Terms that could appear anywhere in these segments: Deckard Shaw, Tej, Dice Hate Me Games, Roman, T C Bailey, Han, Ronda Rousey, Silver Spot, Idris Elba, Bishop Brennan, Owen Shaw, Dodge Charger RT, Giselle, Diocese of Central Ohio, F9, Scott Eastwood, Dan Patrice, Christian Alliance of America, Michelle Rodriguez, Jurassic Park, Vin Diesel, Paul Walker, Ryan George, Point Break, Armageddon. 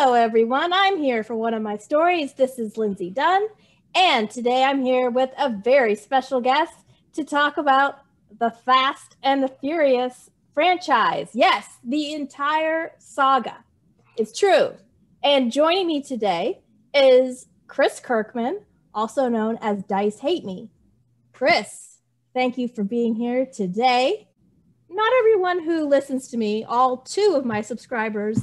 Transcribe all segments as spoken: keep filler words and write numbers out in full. Hello, everyone. I'm here for one of my stories. This is Lindsey Dunn, and today I'm here with a very special guest to talk about the Fast and the Furious franchise. Yes, the entire saga. It's true. And joining me today is Chris Kirkman, also known as Dice Hate Me. Chris, thank you for being here today. Not everyone who listens to me, all two of my subscribers,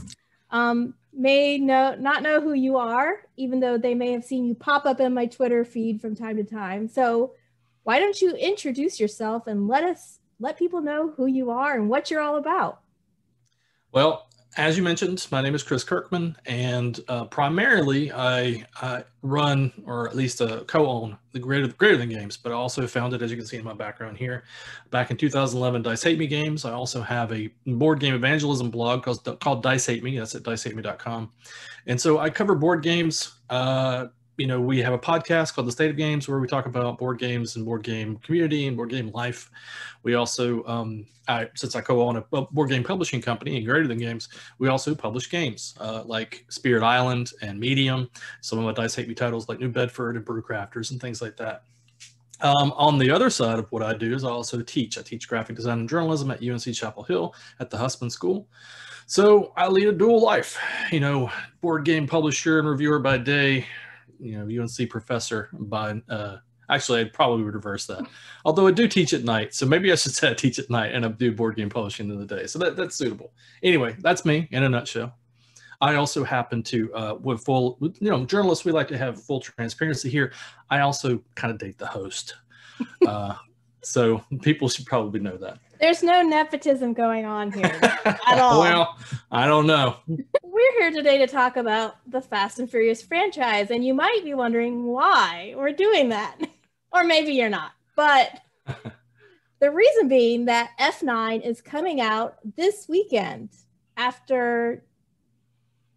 um, may know, not know who you are, even though they may have seen you pop up in my Twitter feed from time to time. So why don't you introduce yourself and let us, let people know who you are and what you're all about? Well, as you mentioned, my name is Chris Kirkman, and uh, primarily I, I run, or at least uh, co-own, the Greater, Greater Than Games, but I also founded, as you can see in my background here, back in two thousand eleven, Dice Hate Me Games. I also have a board game evangelism blog called, called Dice Hate Me. That's at dice hate me dot com. And so I cover board games. Uh, you know, we have a podcast called The State of Games, where we talk about board games and board game community and board game life. We also, um, I, since I co-own a board game publishing company and Greater Than Games, we also publish games uh, like Spirit Island and Medium, some of my Dice Hate Me titles like New Bedford and Brewcrafters and things like that. Um, on the other side of what I do is I also teach. I teach graphic design and journalism at U N C Chapel Hill at the Husman School. So I lead a dual life, you know, board game publisher and reviewer by day, you know, U N C professor by, uh, actually, I probably would reverse that. Although I do teach at night, so maybe I should say I teach at night and I do board game publishing in the day. So that, that's suitable. Anyway, that's me in a nutshell. I also happen to, uh, with full, you know, journalists, we like to have full transparency here. I also kind of date the host. Uh, so people should probably know that. There's no nepotism going on here at all. Well, I don't know. We're here today to talk about the Fast and Furious franchise, and you might be wondering why we're doing that. Or maybe you're not. But the reason being that F nine is coming out this weekend. After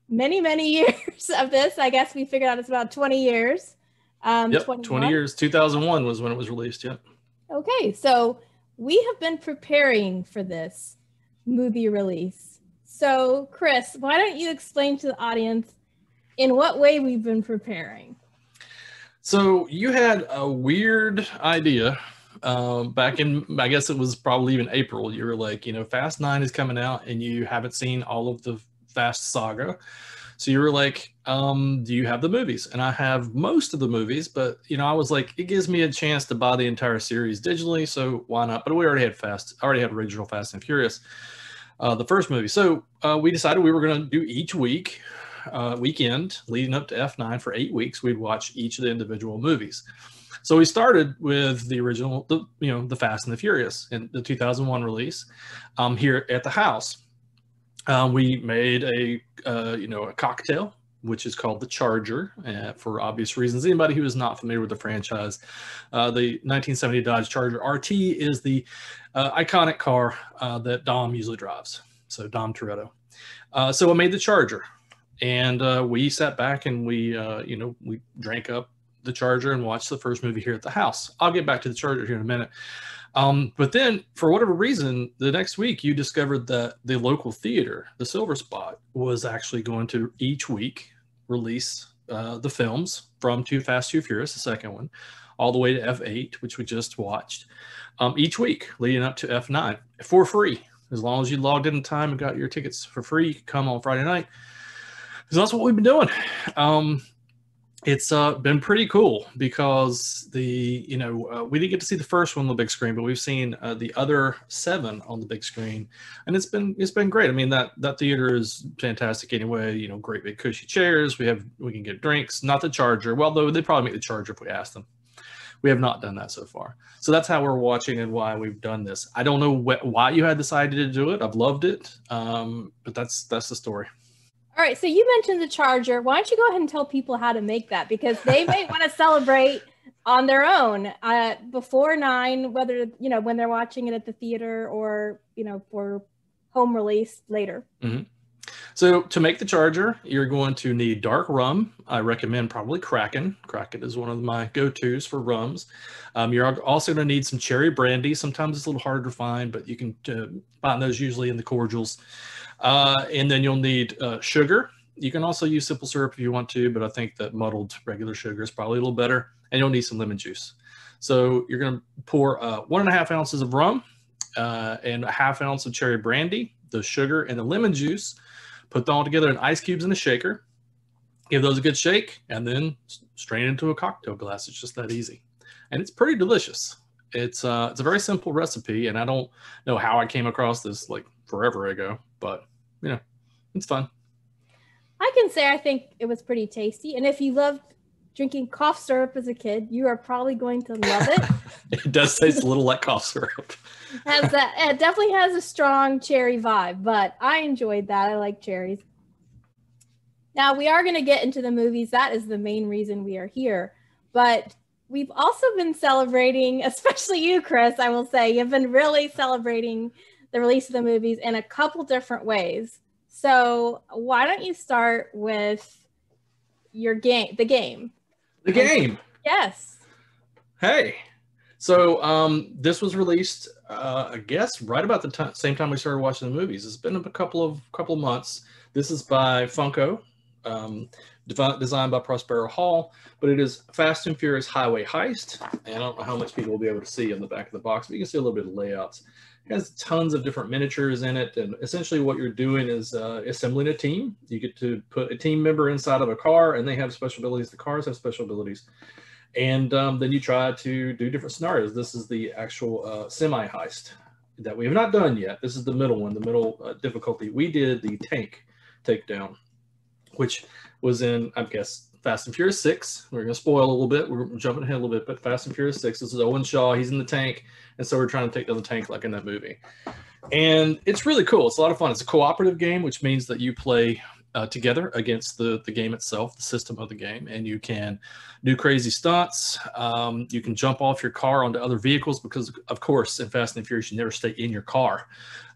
many, many years of this, I guess we figured out it's about twenty years. Um, yep, twenty years. two thousand one was when it was released, yep. Okay, so we have been preparing for this movie release. So Chris, why don't you explain to the audience in what way we've been preparing? So you had a weird idea uh, back in, I guess it was probably even April. You were like, you know, Fast nine is coming out and you haven't seen all of the Fast saga. So you were like, um, do you have the movies? And I have most of the movies, but, you know, I was like, it gives me a chance to buy the entire series digitally, so why not? But we already had Fast, already had original Fast and Furious, uh, the first movie. So uh, we decided we were going to do each week, uh, weekend, leading up to F nine for eight weeks, we'd watch each of the individual movies. So we started with the original, the, you know, the Fast and the Furious, in the two thousand one release um, here at the house. Uh, we made a, uh, you know, a cocktail, which is called the Charger, uh, for obvious reasons. Anybody who is not familiar with the franchise, uh, the nineteen seventy Dodge Charger R T is the uh, iconic car uh, that Dom usually drives. So Dom Toretto. Uh, so I made the Charger, and uh, we sat back and we, uh, you know, we drank up the Charger and watched the first movie here at the house. I'll get back to the Charger here in a minute. Um, but then, for whatever reason, the next week you discovered that the local theater, the Silver Spot, was actually going to each week release uh, the films from Too Fast, Too Furious, the second one, all the way to F eight, which we just watched, um, each week leading up to F nine for free. As long as you logged in in time and got your tickets for free, you could come on Friday night. So that's what we've been doing. Um, It's uh, been pretty cool because the, you know, uh, we didn't get to see the first one on the big screen, but we've seen uh, the other seven on the big screen, and it's been, it's been great. I mean, that, that theater is fantastic anyway, you know, great big cushy chairs. We have, we can get drinks, not the Charger. Well, though they probably make the Charger if we ask them. We have not done that so far. So that's how we're watching and why we've done this. I don't know wh why you had decided to do it. I've loved it. Um, but that's, that's the story. All right, so you mentioned the Charger. Why don't you go ahead and tell people how to make that? Because they may want to celebrate on their own uh, before nine, whether, you know, when they're watching it at the theater or, you know, for home release later. Mm-hmm. So to make the Charger, you're going to need dark rum. I recommend probably Kraken. Kraken is one of my go-tos for rums. Um, you're also going to need some cherry brandy. Sometimes it's a little harder to find, but you can uh, find those usually in the cordials. Uh, and then you'll need uh, sugar. You can also use simple syrup if you want to, but I think that muddled regular sugar is probably a little better, and you'll need some lemon juice. So you're going to pour uh, one and a half ounces of rum uh, and a half ounce of cherry brandy, the sugar and the lemon juice, put them all together in ice cubes in a shaker, give those a good shake, and then strain into a cocktail glass. It's just that easy. And it's pretty delicious. It's uh, it's a very simple recipe, and I don't know how I came across this like forever ago, but you know, it's fun. I can say I think it was pretty tasty. And if you loved drinking cough syrup as a kid, you are probably going to love it. It does taste a little like cough syrup. Has that, it definitely has a strong cherry vibe, but I enjoyed that. I like cherries. Now, we are going to get into the movies. That is the main reason we are here. But we've also been celebrating, especially you, Chris, I will say, you've been really celebrating the release of the movies in a couple different ways. So why don't you start with your game, the game? The game? Yes. Hey. So um, this was released, uh, I guess, right about the t- same time we started watching the movies. It's been a couple of couple of months. This is by Funko, um, dev- designed by Prospero Hall, but it is Fast and Furious Highway Heist. And I don't know how much people will be able to see on the back of the box, but you can see a little bit of layouts. It has tons of different miniatures in it, and essentially what you're doing is uh, assembling a team. You get to put a team member inside of a car, and they have special abilities. The cars have special abilities. And um, then you try to do different scenarios. This is the actual uh, semi-heist that we have not done yet. This is the middle one, the middle uh, difficulty. We did the tank takedown, which was in, I guess, Fast and Furious six. We're going to spoil a little bit. We're jumping ahead a little bit, but Fast and Furious six. This is Owen Shaw. He's in the tank, and so we're trying to take down the tank like in that movie. And it's really cool. It's a lot of fun. It's a cooperative game, which means that you play uh, together against the, the game itself, the system of the game, and you can do crazy stunts. Um, you can jump off your car onto other vehicles because, of course, in Fast and Furious, you never stay in your car.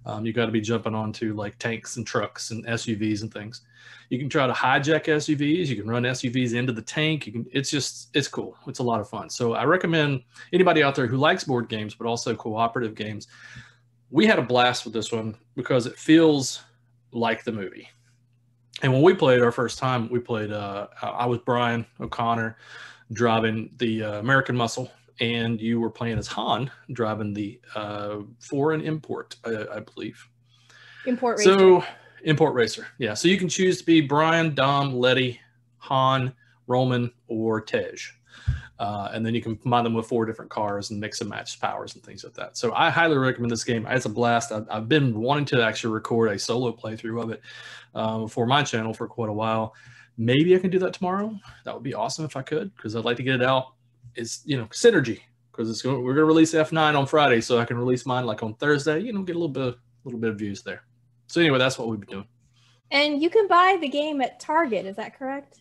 Um, you got to be jumping onto like tanks and trucks and S U Vs and things. You can try to hijack S U Vs. You can run S U Vs into the tank. You can. It's just, it's cool. It's a lot of fun. So I recommend anybody out there who likes board games, but also cooperative games. We had a blast with this one because it feels like the movie. And when we played our first time, we played, uh, I was Brian O'Connor driving the uh, American Muscle. And you were playing as Han, driving the uh, foreign import, uh, I believe. Import racer. So, import racer, yeah. So you can choose to be Brian, Dom, Letty, Han, Roman, or Tej. Uh, and then you can combine them with four different cars and mix and match powers and things like that. So I highly recommend this game. It's a blast. I've, I've been wanting to actually record a solo playthrough of it um, for my channel for quite a while. Maybe I can do that tomorrow. That would be awesome if I could, because I'd like to get it out. It's, you know, synergy, because it's going, we're going to release F nine on Friday, so I can release mine like on Thursday, you know, get a little bit, a little bit of views there. So anyway, that's what we've been doing. And you can buy the game at Target, is that correct?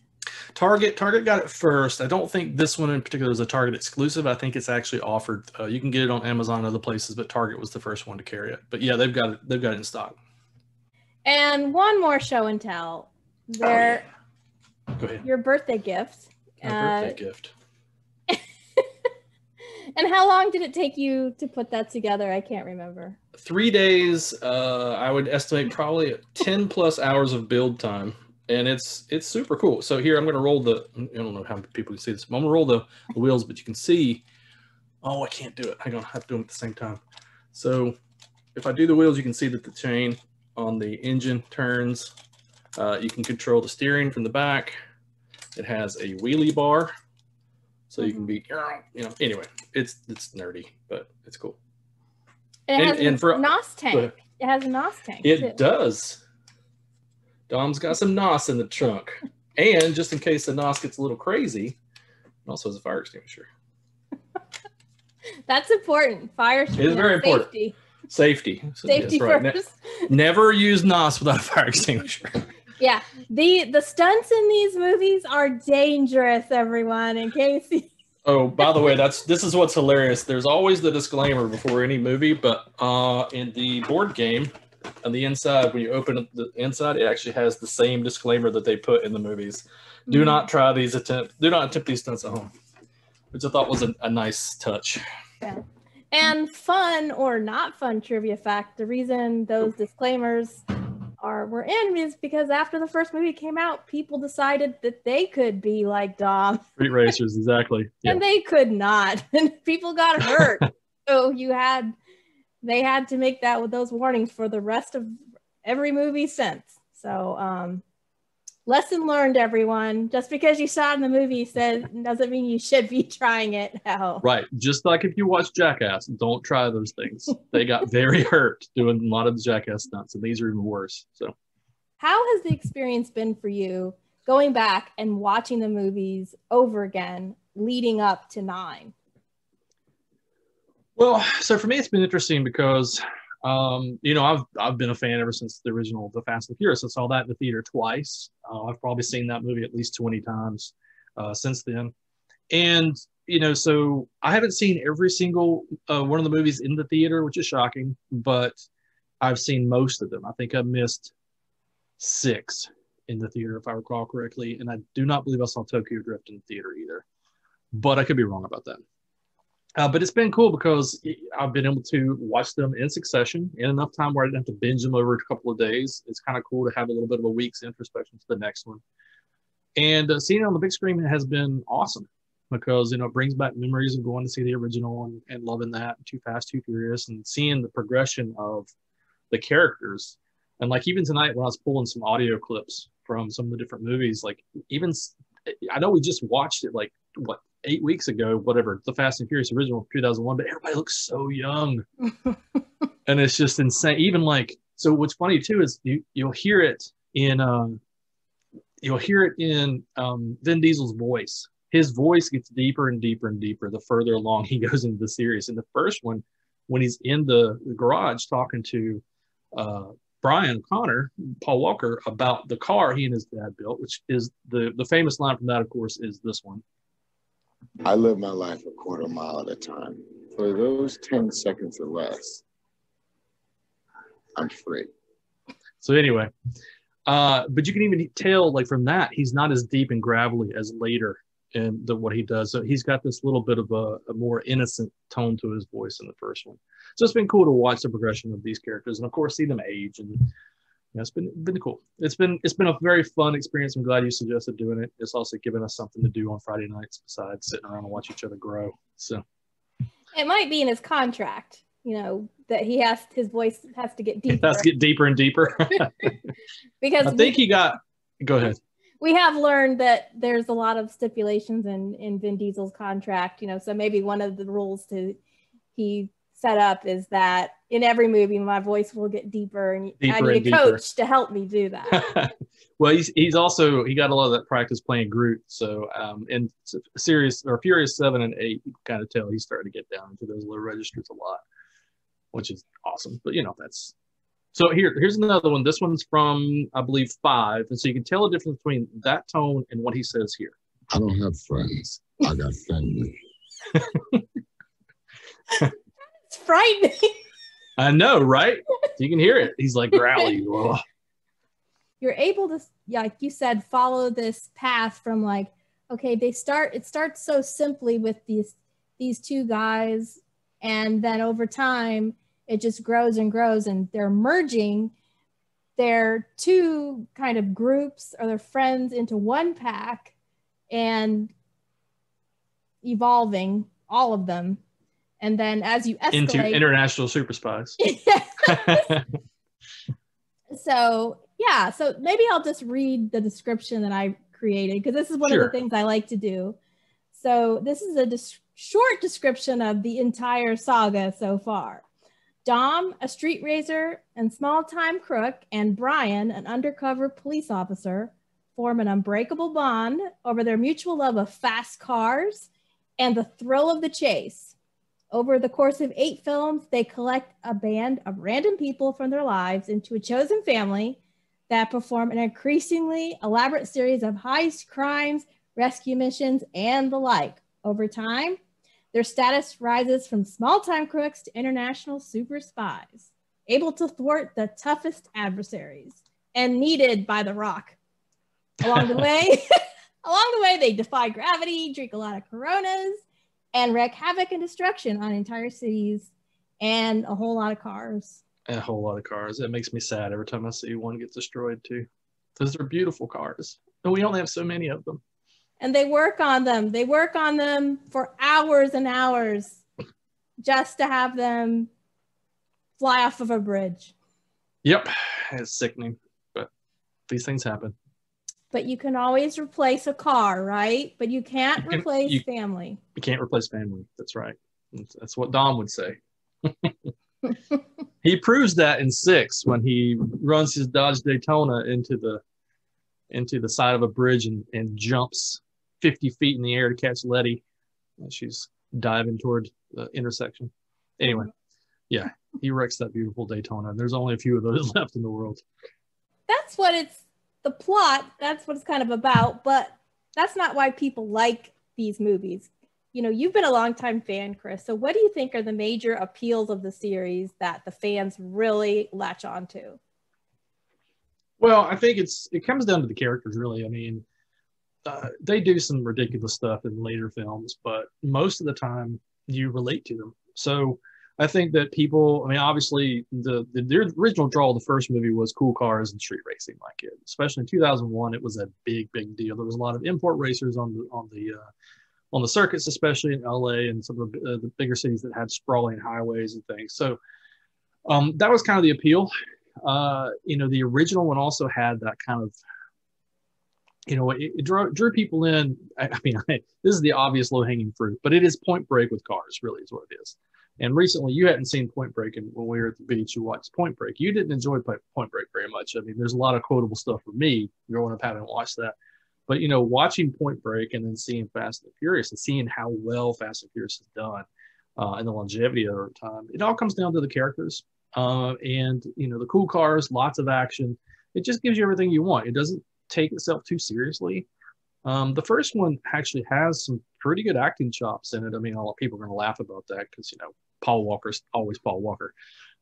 Target, Target got it first. I don't think this one in particular is a Target exclusive. I think it's actually offered. Uh, you can get it on Amazon and other places, but Target was the first one to carry it. But yeah, they've got it, they've got it in stock. And one more show and tell. Their, oh, yeah. Go ahead. Your birthday gift. My uh, birthday gift. And how long did it take you to put that together? I can't remember. Three days. Uh, I would estimate probably ten plus hours of build time, and it's it's super cool. So here I'm going to roll the. I don't know how many people can see this. But I'm going to roll the, the wheels, but you can see. Oh, I can't do it. I'm going to have to do them at the same time. So if I do the wheels, you can see that the chain on the engine turns. Uh, you can control the steering from the back. It has a wheelie bar. So you can be, you know, anyway, it's it's nerdy, but it's cool. And it has and, a and for, N O S tank. It has a N O S tank. It too. does. Dom's got some N O S in the trunk. And just in case the N O S gets a little crazy, it also has a fire extinguisher. That's important. Fire extinguisher. It's very important. Safety. Safety. So Safety yes, right. first. Ne- never use N O S without a fire extinguisher. Yeah, the the stunts in these movies are dangerous, everyone, in case you... Oh, by the way, that's this is what's hilarious. There's always the disclaimer before any movie, but uh, in the board game, on the inside, when you open the inside, it actually has the same disclaimer that they put in the movies. Do mm-hmm. not try these attempt. Do not attempt these stunts at home, which I thought was a, a nice touch. Yeah. And fun or not fun trivia fact, the reason those disclaimers are we're in is because after the first movie came out, people decided that they could be like Dom. Street racers, exactly. Yeah. And they could not. And people got hurt. So you had, they had to make that with those warnings for the rest of every movie since. So um, lesson learned, everyone. Just because you saw it in the movie says, doesn't mean you should be trying it at home. Right. Just like if you watch Jackass, don't try those things. They got very hurt doing a lot of the Jackass stunts, and these are even worse. So how has the experience been for you going back and watching the movies over again leading up to nine? Well, so for me, it's been interesting because, um, you know, I've, I've been a fan ever since the original The Fast and the Furious. I saw that in the theater twice. Uh, I've probably seen that movie at least twenty times uh, since then. And, you know, so I haven't seen every single uh, one of the movies in the theater, which is shocking, but I've seen most of them. I think I missed six in the theater, if I recall correctly. And I do not believe I saw Tokyo Drift in the theater either, but I could be wrong about that. Uh, but it's been cool because I've been able to watch them in succession in enough time where I didn't have to binge them over a couple of days. It's kind of cool to have a little bit of a week's introspection to the next one. And uh, seeing it on the big screen has been awesome because, you know, it brings back memories of going to see the original and, and loving that, Too Fast, Too Furious, and seeing the progression of the characters. And, like, even tonight when I was pulling some audio clips from some of the different movies, like, even – I know we just watched it, like, what, eight weeks ago, whatever, The Fast and Furious original two thousand one, but everybody looks so young. And it's just insane. Even like, so what's funny too is you, you'll hear it in, um, you'll hear it in um, Vin Diesel's voice. His voice gets deeper and deeper and deeper the further along he goes into the series. And the first one, when he's in the, the garage talking to uh, Brian O'Connor, Paul Walker, about the car he and his dad built, which is the, the famous line from that, of course, is this one. I live my life a quarter mile at a time. For those ten seconds or less, I'm free. So anyway, uh, but you can even tell, like, from that, he's not as deep and gravelly as later in the, what he does. So he's got this little bit of a, a more innocent tone to his voice in the first one. So it's been cool to watch the progression of these characters and, of course, see them age. And you know, it's been been cool. It's been it's been a very fun experience. I'm glad you suggested doing it. It's also given us something to do on Friday nights besides sitting around and watch each other grow. So it might be in his contract, you know, that he has his voice has to get deeper. It has to get deeper and deeper. Because I think we, he got. Go ahead. We have learned that there's a lot of stipulations in in Vin Diesel's contract, you know. So maybe one of the rules to he. set up is that in every movie my voice will get deeper and deeper I need a coach deeper. to help me do that. Well, he's, he's also he got a lot of that practice playing Groot, so um in series or Furious seven and eight you can kind of tell he's starting to get down into those low registers a lot, which is awesome. But you know, that's so here here's another one. This one's from I believe five, and so you can tell the difference between that tone and what he says here. I don't have friends, I got family. Frightening. I know, right? You can hear it. He's like growly. You're able to, like you said, follow this path from like, okay, they start, it starts so simply with these these two guys, and then over time it just grows and grows, and they're merging their two kind of groups or their friends into one pack and evolving all of them. And then as you escalate... Into international super spies. So, yeah. So maybe I'll just read the description that I created, because this is one sure. of the things I like to do. So this is a des- short description of the entire saga so far. Dom, a street racer and small-time crook, and Brian, an undercover police officer, form an unbreakable bond over their mutual love of fast cars and the thrill of the chase. Over the course of eight films, they collect a band of random people from their lives into a chosen family that perform an increasingly elaborate series of heists, crimes, rescue missions, and the like. Over time, their status rises from small-time crooks to international super spies, able to thwart the toughest adversaries and needed by the Rock. Along the way, along the way, they defy gravity, drink a lot of Coronas, and wreak havoc and destruction on entire cities and a whole lot of cars. a whole lot of cars. It makes me sad every time I see one get destroyed too, because they're beautiful cars. And we only have so many of them. And they work on them. They work on them for hours and hours just to have them fly off of a bridge. Yep, it's sickening, but these things happen. But you can always replace a car, right? But you can't you can, replace you, family. You can't replace family. That's right. That's, that's what Dom would say. He proves that in six when he runs his Dodge Daytona into the into the side of a bridge and, and jumps fifty feet in the air to catch Letty. She's diving toward the intersection. Anyway, yeah, he wrecks that beautiful Daytona. And there's only a few of those left in the world. That's what it's, the plot, that's what it's kind of about, but that's not why people like these movies. You know, you've been a longtime fan, Chris. So what do you think are the major appeals of the series that the fans really latch onto? Well, I think it's it comes down to the characters, really. I mean, uh, they do some ridiculous stuff in later films, but most of the time you relate to them. So I think that people, I mean, obviously, the, the, the original draw of the first movie was cool cars and street racing, like it. Especially in two thousand one, it was a big, big deal. There was a lot of import racers on the on the uh, on the circuits, especially in L A and some of the, uh, the bigger cities that had sprawling highways and things. So um, that was kind of the appeal. Uh, you know, the original one also had that kind of, you know, it, it drew, drew people in. I, I mean, I, this is the obvious low-hanging fruit, but it is Point Break with cars, really, is what it is. And recently, you hadn't seen Point Break, and when we were at the beach, you watched Point Break. You didn't enjoy Point Break very much. I mean, there's a lot of quotable stuff for me growing up having watched that. But, you know, watching Point Break and then seeing Fast and Furious and seeing how well Fast and Furious has done uh, and the longevity over time, it all comes down to the characters. Uh, and, you know, the cool cars, lots of action. It just gives you everything you want. It doesn't take itself too seriously. Um, the first one actually has some pretty good acting chops in it. I mean, a lot of people are going to laugh about that because, you know, Paul Walker's always Paul Walker.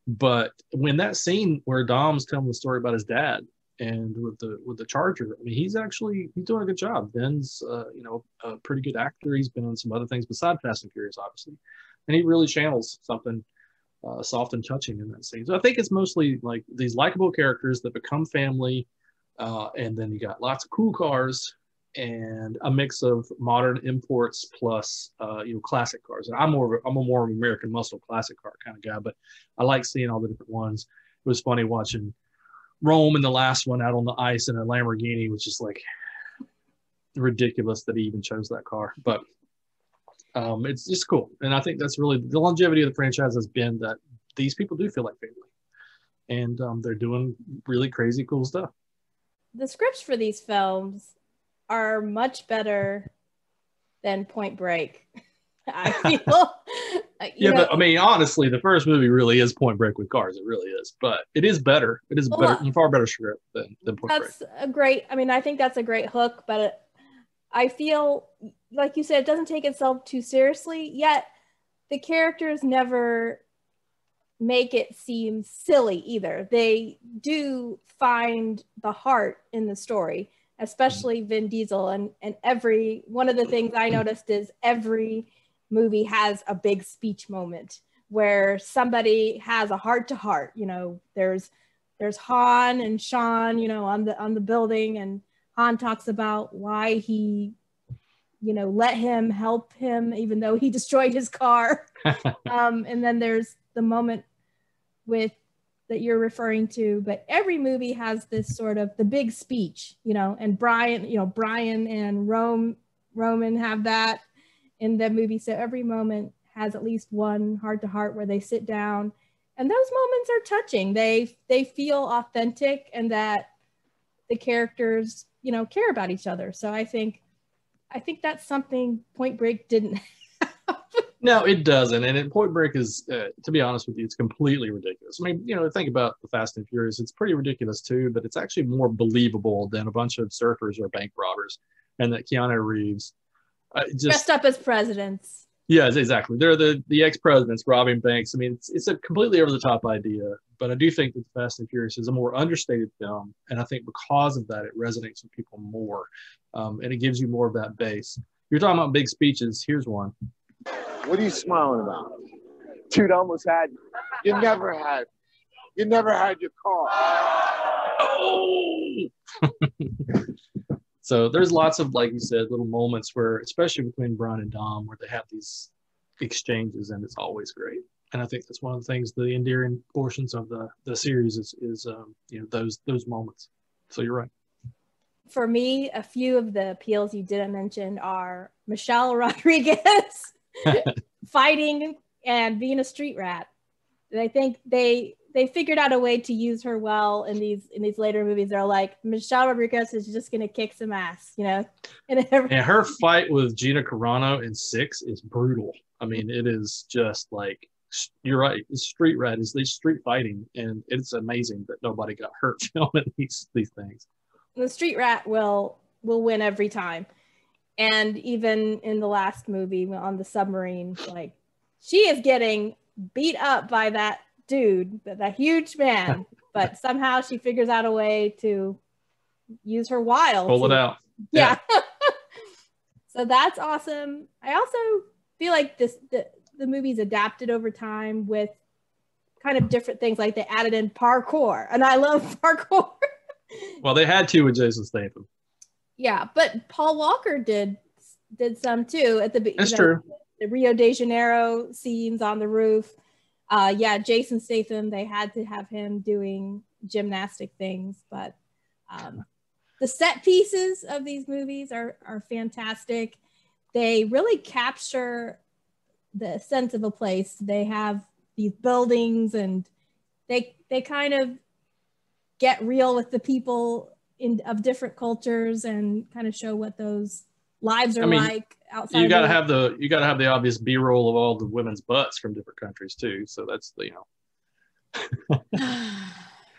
But when that scene where Dom's telling the story about his dad and with the with the Charger, I mean, he's actually, he's doing a good job. Ben's, uh, you know, a pretty good actor. He's been on some other things besides Fast and Furious, obviously. And he really channels something Uh, soft and touching in that scene. So I think it's mostly like these likable characters that become family, uh, and then you got lots of cool cars and a mix of modern imports plus uh, you know, classic cars. And I'm more of a, I'm a more of an American muscle classic car kind of guy, but I like seeing all the different ones. It was funny watching Rome in the last one out on the ice in a Lamborghini, which is like ridiculous that he even chose that car, but. Um, it's just cool. And I think that's really the longevity of the franchise has been that these people do feel like family and um, they're doing really crazy, cool stuff. The scripts for these films are much better than Point Break. I feel. Yeah, know, but I mean, honestly, the first movie really is Point Break with cars. It really is, but it is better. It is well, better, uh, far better script than, than Point that's Break. That's a great, I mean, I think that's a great hook, but it, I feel like you said, it doesn't take itself too seriously, yet the characters never make it seem silly either. They do find the heart in the story, especially Vin Diesel. And, and every, one of the things I noticed is every movie has a big speech moment where somebody has a heart to heart. You know, there's, there's Han and Sean, you know, on the, on the building, and Han talks about why he, you know, let him help him, even though he destroyed his car. um, and then there's the moment with that you're referring to, but every movie has this sort of the big speech, you know, and Brian, you know, Brian and Rome, Roman have that in the movie. So every moment has at least one heart to heart where they sit down, and those moments are touching. They, they feel authentic, and that the characters, you know, care about each other. So I think, I think that's something Point Break didn't have. No, it doesn't. And it, Point Break is, uh, to be honest with you, it's completely ridiculous. I mean, you know, think about the Fast and Furious. It's pretty ridiculous too, but it's actually more believable than a bunch of surfers or bank robbers, and that Keanu Reeves uh, just dressed up as presidents. Yes, exactly. They're the the ex-presidents robbing banks. I mean, it's, it's a completely over-the-top idea, but I do think that the Fast and Furious is a more understated film, and I think because of that, it resonates with people more, um, and it gives you more of that base. You're talking about big speeches. Here's one. What are you smiling about? Dude, I almost had, you never had You never had your car. Oh. So there's lots of, like you said, little moments where, especially between Brian and Dom, where they have these exchanges, and it's always great. And I think that's one of the things, the endearing portions of the the series is, is um, you know, those those moments. So you're right. For me, a few of the appeals you didn't mention are Michelle Rodriguez fighting and being a street rat. And I think they they figured out a way to use her well in these in these later movies. They're like, Michelle Rodriguez is just gonna kick some ass, you know. And, every- and her fight with Gina Carano in six is brutal. I mean, it is just like, you're right, it's street rat, it's these street fighting, and it's amazing that nobody got hurt filming these these things. The street rat will will win every time. And even in the last movie on the submarine, like, she is getting beat up by that dude, that huge man, but somehow she figures out a way to use her wiles. Pull it out. Yeah. yeah. So that's awesome. I also feel like this the, the movie's adapted over time with kind of different things, like they added in parkour, and I love parkour. Well, they had to with Jason Statham. Yeah, but Paul Walker did did some too at the beginning. That's you know, true. The Rio de Janeiro scenes on the roof. Uh, yeah, Jason Statham, they had to have him doing gymnastic things. But um, the set pieces of these movies are, are fantastic. They really capture the sense of a place. They have these buildings, and they they kind of get real with the people in of different cultures and kind of show what those lives are I mean, like outside. You gotta have the you gotta have the obvious B-roll of all the women's butts from different countries too. So that's the, you know.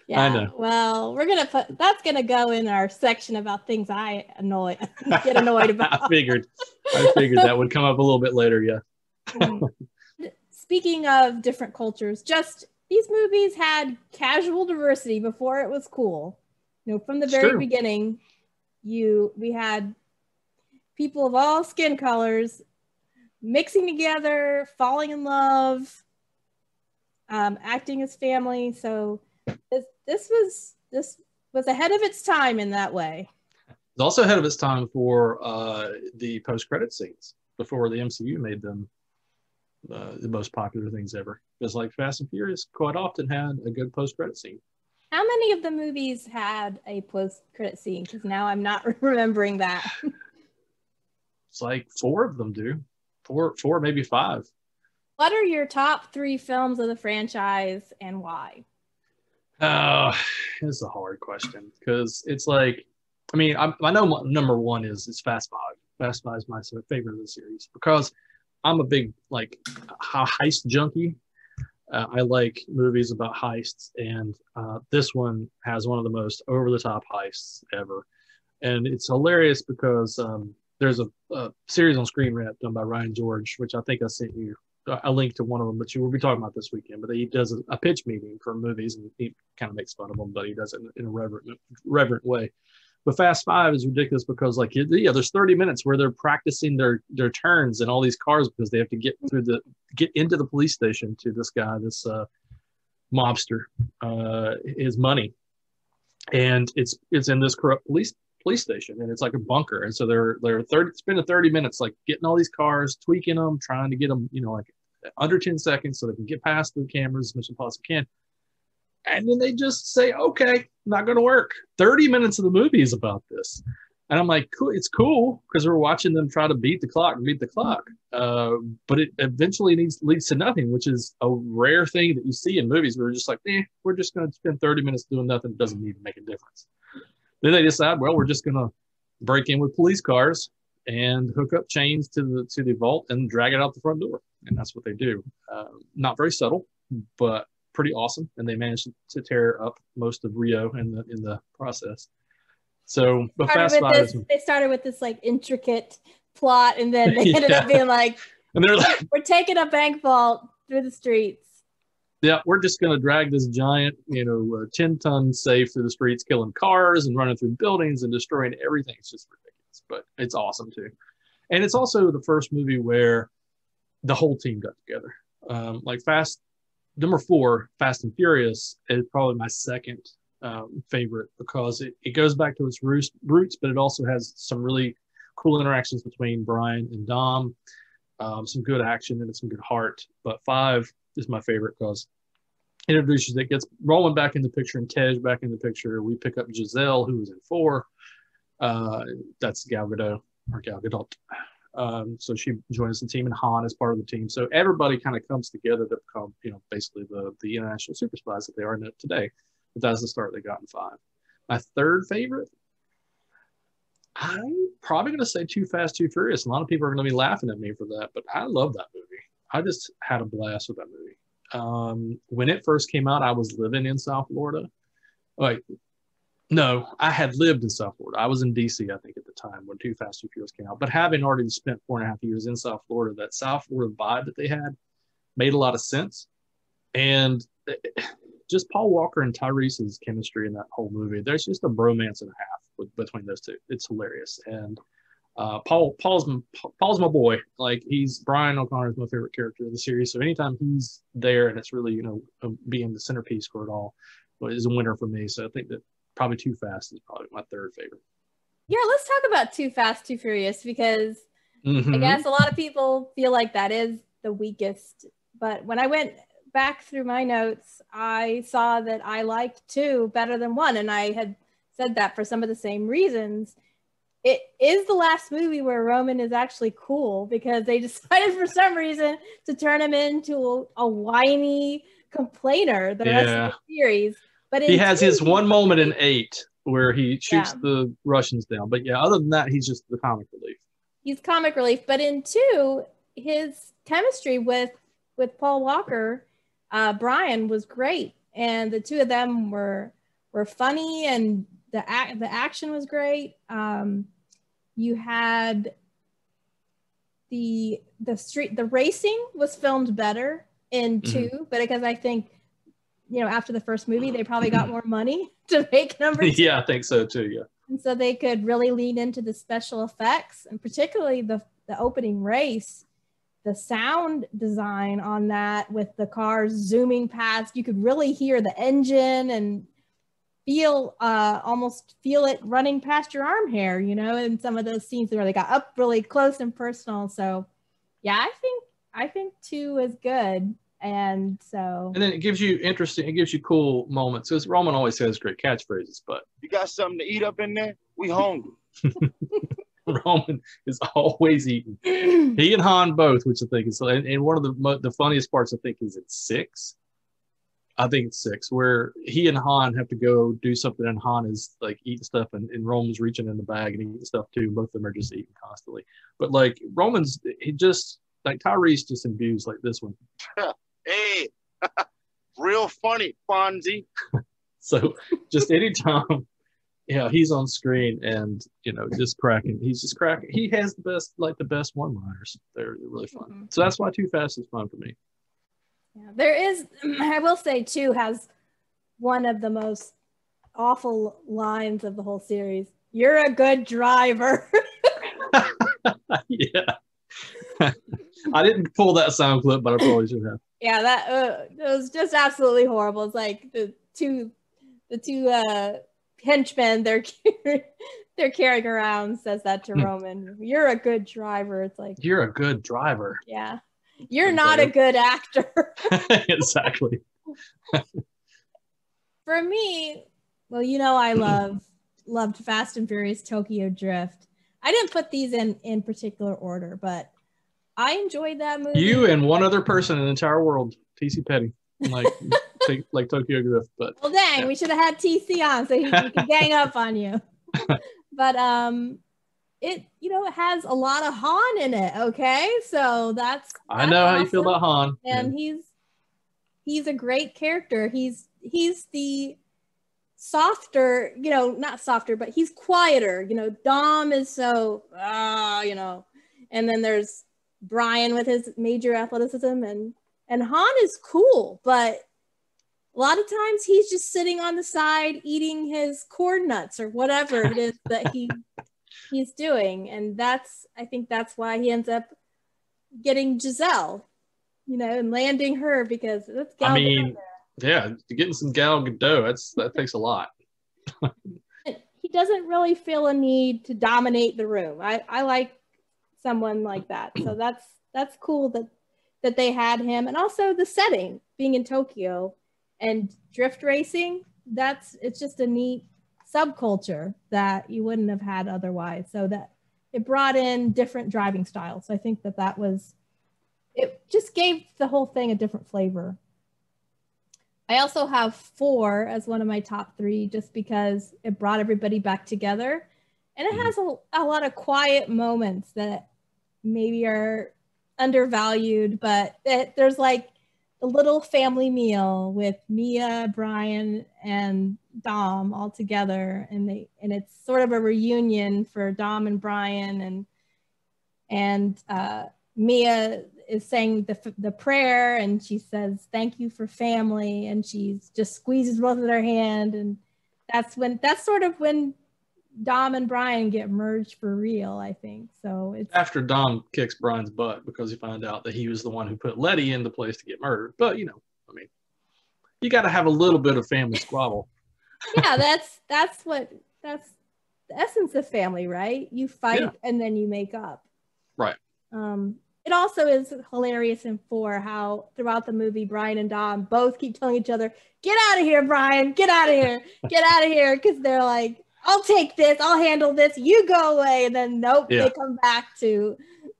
Yeah. I know. Well, we're gonna put that's gonna go in our section about things I annoy get annoyed about. I figured. I figured that would come up a little bit later. Yeah. Speaking of different cultures, just. These movies had casual diversity before it was cool. You know, from the very beginning, you we had people of all skin colors mixing together, falling in love, um, acting as family. So this, this was this was ahead of its time in that way. It's also ahead of its time for uh, the post-credit scenes before the M C U made them. Uh, the most popular things ever. Just like Fast and Furious quite often had a good post-credit scene. How many of the movies had a post-credit scene? Because now I'm not remembering that. It's like four of them do. Four, four, maybe five. What are your top three films of the franchise and why? Uh, it's a hard question because it's like, I mean, I, I know my, number one is, is Fast Five. Fast Five is my favorite of the series because I'm a big, like, heist junkie. Uh, I like movies about heists, and uh, this one has one of the most over-the-top heists ever. And it's hilarious because um, there's a, a series on Screen Rant done by Ryan George, which I think I sent you a link to one of them, but you will be talking about this weekend. But he does a, a pitch meeting for movies, and he kind of makes fun of them, but he does it in a reverent, reverent way. But Fast Five is ridiculous because, like, yeah, there's thirty minutes where they're practicing their, their turns and all these cars because they have to get through the get into the police station to this guy, this uh, mobster, uh, his money, and it's it's in this corrupt police police station, and it's like a bunker, and so they're they're thirty spending thirty minutes like getting all these cars, tweaking them, trying to get them, you know, like under ten seconds so they can get past the cameras as much as possible can. And then they just say, okay, not going to work. thirty minutes of the movie is about this. And I'm like, cool, it's cool because we're watching them try to beat the clock and beat the clock. Uh, but it eventually needs, leads to nothing, which is a rare thing that you see in movies where we're just like, eh, we're just going to spend thirty minutes doing nothing. It doesn't even make a difference. Then they decide, well, we're just going to break in with police cars and hook up chains to the, to the vault and drag it out the front door. And that's what they do. Uh, not very subtle, but pretty awesome, and they managed to tear up most of Rio in the in the process. So, but Fast Five, they started with this like intricate plot, and then they ended yeah. up being like, and they're like, "We're taking a bank vault through the streets." Yeah, we're just going to drag this giant, you know, ten-ton safe through the streets, killing cars and running through buildings and destroying everything. It's just ridiculous, but it's awesome too. And it's also the first movie where the whole team got together, um, like Fast. number four, Fast and Furious, is probably my second um, favorite because it, it goes back to its roots, but it also has some really cool interactions between Brian and Dom, um, some good action and some good heart. But five is my favorite because it introduces, it gets Roman back in the picture and Tej back in the picture. We pick up Giselle, who was in four. Uh, that's Gal Gadot or Gal Gadot. Um, so she joins the team, and Han is part of the team. So everybody kind of comes together to become, you know, basically the the international super spies that they are today. But that's the start they got in five. My third favorite, I'm probably going to say Too Fast, Too Furious. A lot of people are going to be laughing at me for that, but I love that movie. I just had a blast with that movie. Um, when it first came out, I was living in South Florida. Like, no, I had lived in South Florida. I was in D C, I think, at the time when Too Fast, Too Furious came out. But having already spent four and a half years in South Florida, that South Florida vibe that they had made a lot of sense. And just Paul Walker and Tyrese's chemistry in that whole movie, there's just a bromance and a half with, between those two. It's hilarious. And uh, Paul, Paul's, Paul's my boy. Like, he's, Brian O'Connor is my favorite character in the series. So anytime he's there and it's really, you know, being the centerpiece for it all, is a winner for me. So I think that probably Too Fast is probably my third favorite. Yeah, let's talk about Too Fast, Too Furious, because mm-hmm. I guess a lot of people feel like that is the weakest. But when I went back through my notes, I saw that I liked two better than one. And I had said that for some of the same reasons. It is the last movie where Roman is actually cool, because they decided for some reason to turn him into a, a whiny complainer the yeah. rest of the series. But he has two, his one moment in eight where he shoots yeah. the Russians down. But yeah, other than that, he's just the comic relief. He's comic relief. But in two, his chemistry with, with Paul Walker, uh, Brian, was great. And the two of them were were funny, and the, ac the action was great. Um, you had the, the street, the racing was filmed better in two, mm-hmm. but because I think, you know, after the first movie, they probably got more money to make number two. Yeah, I think so too, yeah. And so they could really lean into the special effects, and particularly the, the opening race, the sound design on that with the cars zooming past. You could really hear the engine and feel, uh, almost feel it running past your arm hair, you know, in some of those scenes where they got up really close and personal. So yeah, I think, I think two is good. And so, and then it gives you interesting, it gives you cool moments. Because Roman always says great catchphrases, but you got something to eat up in there? We hungry. Roman is always eating. He and Han both, which I think is, and, and one of the the funniest parts I think is in six. I think it's six, where he and Han have to go do something, and Han is like eating stuff, and, and Roman's reaching in the bag and eating stuff too. Both of them are just eating constantly. But like Roman's, he just like Tyrese just imbues like this one. Hey, real funny, Fonzie. So just anytime, you know, he's on screen and, you know, just cracking. He's just cracking. He has the best, like the best one-liners. They're really fun. Mm-hmm. So that's why Too Fast is fun for me. Yeah, there is, I will say two has one of the most awful lines of the whole series. You're a good driver. Yeah. I didn't pull that sound clip, but I probably should have. Yeah, that uh, it was just absolutely horrible. It's like the two, the two uh, henchmen they're they're carrying around says that to Roman. You're a good driver. It's like, you're a good driver. Yeah, you're I'm not sorry. a good actor. Exactly. For me, well, you know, I love loved Fast and Furious, Tokyo Drift. I didn't put these in in particular order, but I enjoyed that movie. You and one other person in the entire world, T C Petty, like take, like Tokyo Drift. But well, dang, yeah. we should have had T C on so he, he could gang up on you. But um, it you know it has a lot of Han in it. Okay, so that's, that's I know awesome. how you feel about Han, and yeah. he's he's a great character. He's he's the softer, you know, not softer, but he's quieter. You know, Dom is so ah, uh, you know, and then there's Brian with his major athleticism, and and Han is cool, but a lot of times he's just sitting on the side eating his corn nuts or whatever it is that he he's doing, and that's I think that's why he ends up getting Giselle. you know, and landing her, because that's Gal I mean, Gadot. Yeah, getting some Gal Gadot, that's, that takes a lot. He doesn't really feel a need to dominate the room. I, I like someone like that. So that's that's cool that, that they had him. And also the setting, being in Tokyo and drift racing, that's, it's just a neat subculture that you wouldn't have had otherwise. So that it brought in different driving styles. So I think that that was, it just gave the whole thing a different flavor. I also have four as one of my top three, just because it brought everybody back together. And it has a, a lot of quiet moments that maybe are undervalued, but it, there's like a little family meal with Mia, Brian, and Dom all together. And they, and it's sort of a reunion for Dom and Brian, and, and uh, Mia is saying the, the prayer, and she says, "Thank you for family." And she's just squeezes both of their hand. And that's when, that's sort of when Dom and Brian get merged for real, I think. So it's after Dom kicks Brian's butt, because he found out that he was the one who put Letty in the place to get murdered. But you know, I mean, you got to have a little bit of family squabble. Yeah, that's that's what that's the essence of family, right? You fight, yeah, and then you make up. Right. Um, it also is hilarious in four how throughout the movie, Brian and Dom both keep telling each other, "Get out of here, Brian! Get out of here! Get out of here!" Because they're like, "I'll take this, I'll handle this, you go away." And then nope, yeah, they come back to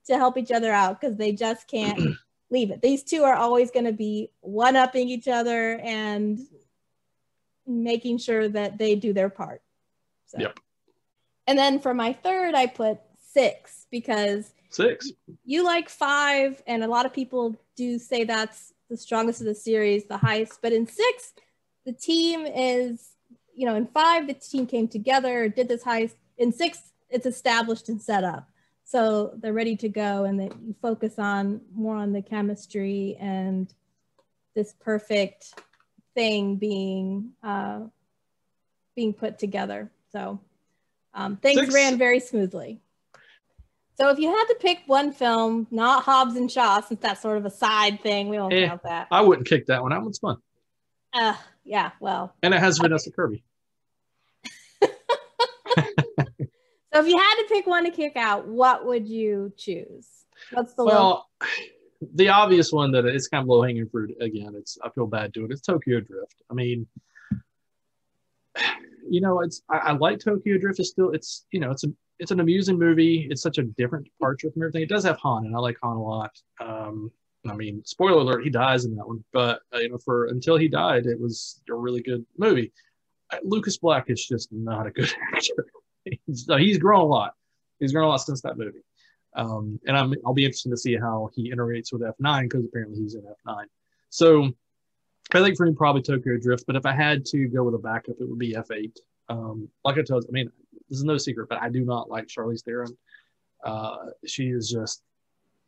to help each other out, because they just can't leave it. These two are always going to be one-upping each other and making sure that they do their part. So. Yep. And then for my third, I put six, because six. You like five, and a lot of people do say that's the strongest of the series, the highest. But in six, the team is, you know, in five, the team came together, did this heist. In six, it's established and set up. So they're ready to go, and that you focus on more on the chemistry and this perfect thing being uh, being put together. So um, things six. ran very smoothly. So if you had to pick one film, not Hobbs and Shaw, since that's sort of a side thing, we won't eh, count that. I wouldn't kick that one. That one's fun. Uh, yeah, well. And it has okay. Vanessa Kirby. So if you had to pick one to kick out, what would you choose? What's the well, low? The obvious one that it's kind of low hanging fruit again. It's I feel bad doing it. It's Tokyo Drift. I mean, you know, it's I, I like Tokyo Drift. It's still it's you know it's a it's an amusing movie. It's such a different departure from everything. It does have Han, and I like Han a lot. Um, I mean, spoiler alert, he dies in that one. But uh, you know, for until he died, it was a really good movie. Uh, Lucas Black is just not a good actor. He's, he's grown a lot. He's grown a lot since that movie, um, and I'm, I'll be interested to see how he interacts with F nine, because apparently he's in F nine. So I think for him probably Tokyo Drift, but if I had to go with a backup, it would be F eight. Um, like I told you, I mean, this is no secret, but I do not like Charlize Theron. Uh, she is just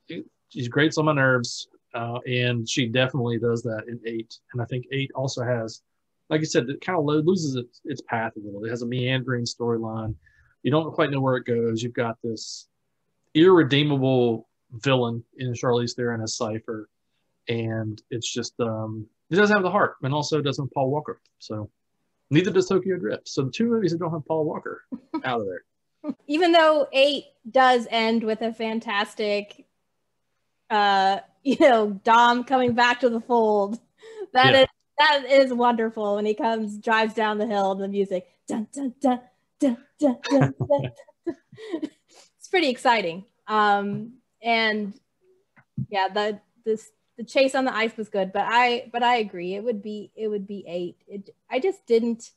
she grates on my nerves, uh, and she definitely does that in eight. And I think eight also has, like I said, it kind of loses its, its path a little. It has a meandering storyline. You don't quite know where it goes. You've got this irredeemable villain in Charlize Theron as Cypher, and it's just um, it doesn't have the heart, and also doesn't have Paul Walker. So neither does Tokyo Drift. So the two movies that don't have Paul Walker out of there. Even though eight does end with a fantastic, uh, you know, Dom coming back to the fold. That yeah. is. That is wonderful when he comes, drives down the hill, and the music. Dun, dun, dun, dun, dun, dun, dun, dun. It's pretty exciting. Um, and yeah, the this the chase on the ice was good, but I but I agree. It would be it would be eight. It, I just didn't.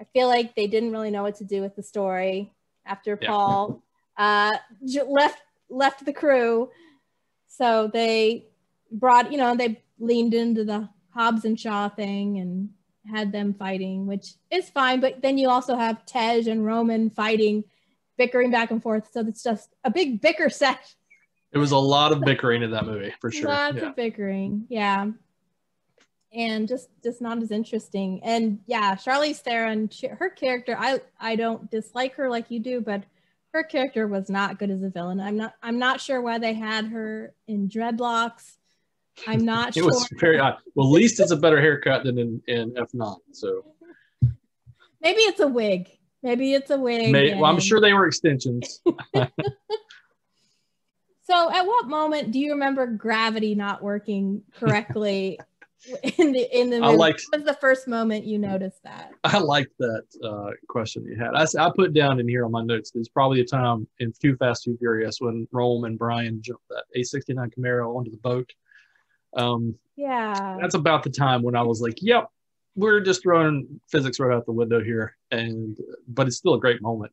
I feel like they didn't really know what to do with the story after yeah. Paul uh, left left the crew, so they brought you know they leaned into the Hobbs and Shaw thing and had them fighting, which is fine. But then you also have Tej and Roman fighting, bickering back and forth. So it's just a big bicker set. It was a lot of bickering in that movie, for sure. Lots yeah. of bickering, yeah. And just, just not as interesting. And yeah, Charlize Theron, she, her character, I, I don't dislike her like you do, but her character was not good as a villain. I'm not, I'm not sure why they had her in dreadlocks. I'm not it sure. It was very odd. Well, at least it's a better haircut than in, in F nine. So maybe it's a wig. Maybe it's a wig. Maybe, and... Well, I'm sure they were extensions. So at what moment do you remember gravity not working correctly in the in the movie? Liked, what was the first moment you noticed that? I like that uh, question you had. I, I put down in here on my notes, there's probably a time in Too Fast, Too Furious when Rome and Brian jumped that A sixty-nine Camaro onto the boat. Um, yeah. That's about the time when I was like, yep, we're just throwing physics right out the window here. And But it's still a great moment.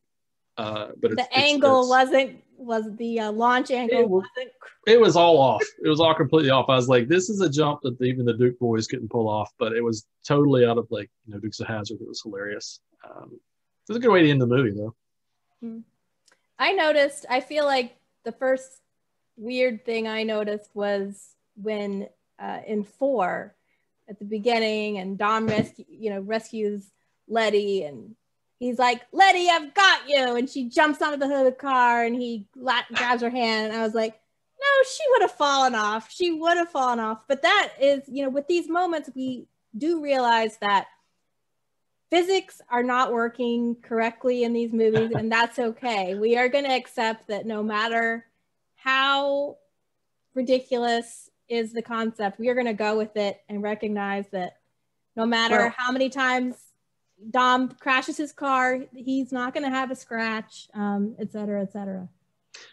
Uh, but it's, the angle it's, wasn't... was the uh, launch angle it was, wasn't it was all off it was all completely off. I was like, this is a jump that even the Duke boys couldn't pull off, but it was totally out of, like, you know, Dukes of Hazzard. It was hilarious. Um it was a good way to end the movie though. I noticed I feel like the first weird thing I noticed was when uh in four at the beginning, and Dom rescue you know rescues Letty, and he's like, Letty, I've got you. And she jumps onto the hood of the car and he grabs her hand. And I was like, no, she would have fallen off. She would have fallen off. But that is, you know, with these moments, we do realize that physics are not working correctly in these movies. And that's okay. We are going to accept that no matter how ridiculous is the concept, we are going to go with it and recognize that no matter well, how many times Dom crashes his car, he's not going to have a scratch, um, et cetera, et cetera.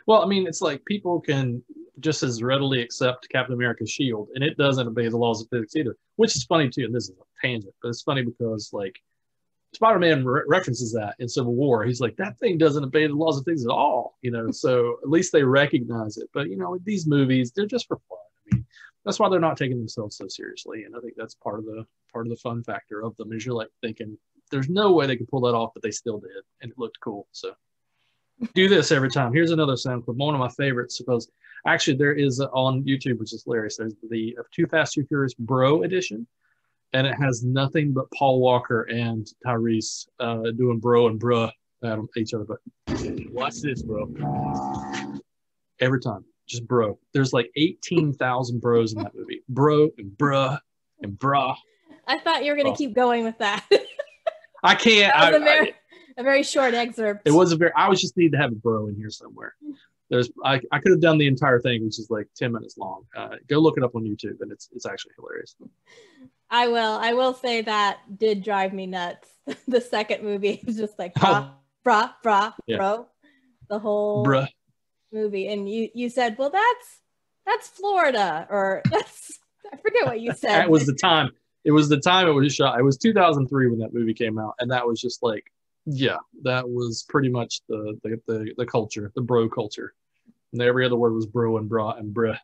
Well, I mean, it's like people can just as readily accept Captain America's shield, and it doesn't obey the laws of physics either, which is funny too. And this is a tangent, but it's funny because, like, Spider-Man re references that in Civil War. He's like, that thing doesn't obey the laws of things at all, you know. So at least they recognize it. But you know, these movies, they're just for fun. I mean, that's why they're not taking themselves so seriously, and I think that's part of the part of the fun factor of them. Is you're like thinking, there's no way they could pull that off, but they still did, and it looked cool. So do this every time. Here's another sound clip, one of my favorites. Suppose actually there is a, on YouTube, which is hilarious. There's the uh, Too Fast, Too Furious Bro Edition, and it has nothing but Paul Walker and Tyrese uh, doing bro and bruh at each other. But watch this, bro. Every time, just bro. There's like eighteen thousand bros in that movie. Bro and bruh and brah. I thought you were gonna oh. keep going with that. I can't. That was I, a, very, I, a very short excerpt. It was a very. I was just need to have a bro in here somewhere. There's. I, I could have done the entire thing, which is like ten minutes long. Uh, go look it up on YouTube, and it's it's actually hilarious. I will. I will say that did drive me nuts. The second movie is just like brah, brah, brah, yeah. bro, the whole Bruh. movie. And you you said, well, that's that's Florida, or that's I forget what you said. That was the time. It was the time it was shot. It was two thousand three when that movie came out, and that was just like, yeah, that was pretty much the the the, the culture, the bro culture. And every other word was bro and bra and bruh.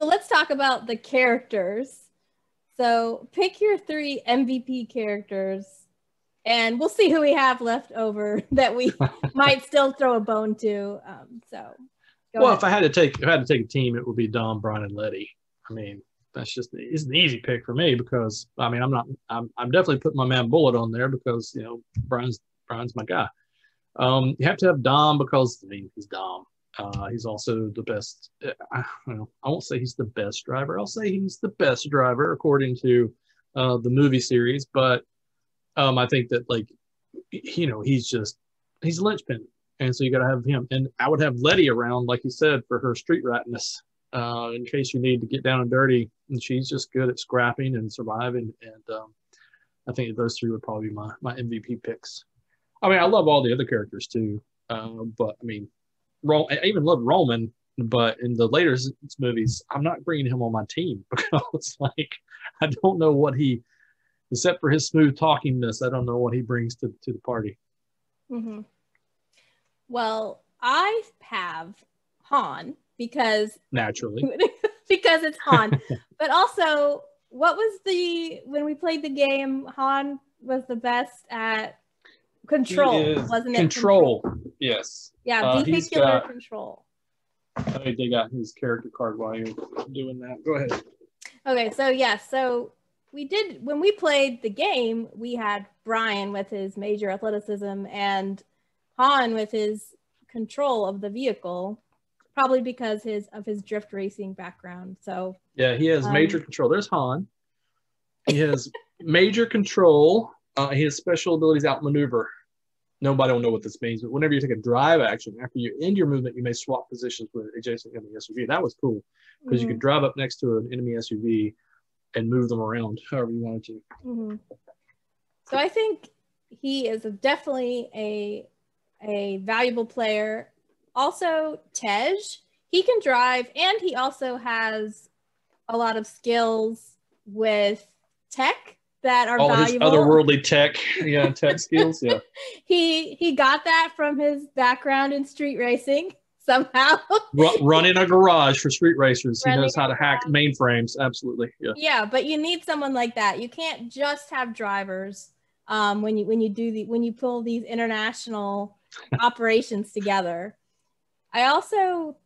So let's talk about the characters. So pick your three M V P characters, and we'll see who we have left over that we might still throw a bone to. Um, so, go well, ahead. if I had to take if I had to take a team, it would be Dom, Brian, and Letty. I mean. That's just it's an easy pick for me because I mean I'm not I'm I'm definitely putting my man Bullet on there because you know Brian's Brian's my guy. Um, you have to have Dom because I mean he's Dom. Uh, he's also the best. I don't know, I won't say he's the best driver. I'll say he's the best driver according to uh, the movie series. But um, I think that like you know he's just he's a linchpin, and so you got to have him. And I would have Letty around, like you said, for her street ratness. Uh, in case you need to get down and dirty, and she's just good at scrapping and surviving. And um, I think those three would probably be my, my M V P picks. I mean, I love all the other characters too, uh, but I mean, Ro I even love Roman, but in the later movies, I'm not bringing him on my team because like, I don't know what he, except for his smooth talkingness, I don't know what he brings to, to the party. Mm-hmm. Well, I have Han. Because naturally, because it's Han. But also, what was the when we played the game? Han was the best at control, wasn't it? Control, yes. Yeah, uh, vehicular got, control. Let me dig out his character card while you're doing that. Go ahead. Okay, so yeah, so we did when we played the game. We had Brian with his major athleticism and Han with his control of the vehicle. probably because his of his drift racing background. So yeah, he has um, major control. There's Han. He has major control. Uh, he has special abilities, outmaneuver. Nobody will know what this means, but whenever you take a drive action, after you end your movement, you may swap positions with an adjacent enemy S U V. That was cool because mm-hmm. you could drive up next to an enemy S U V and move them around however you wanted to. Mm-hmm. So I think he is definitely a a valuable player. Also, Tej, he can drive, and he also has a lot of skills with tech that are all valuable. All his otherworldly tech, yeah, tech skills, yeah. He he got that from his background in street racing somehow. Run, running a garage for street racers. Running he knows how to garage. hack mainframes, absolutely, yeah. Yeah, but you need someone like that. You can't just have drivers um, when you when you do the when you pull these international operations together. I also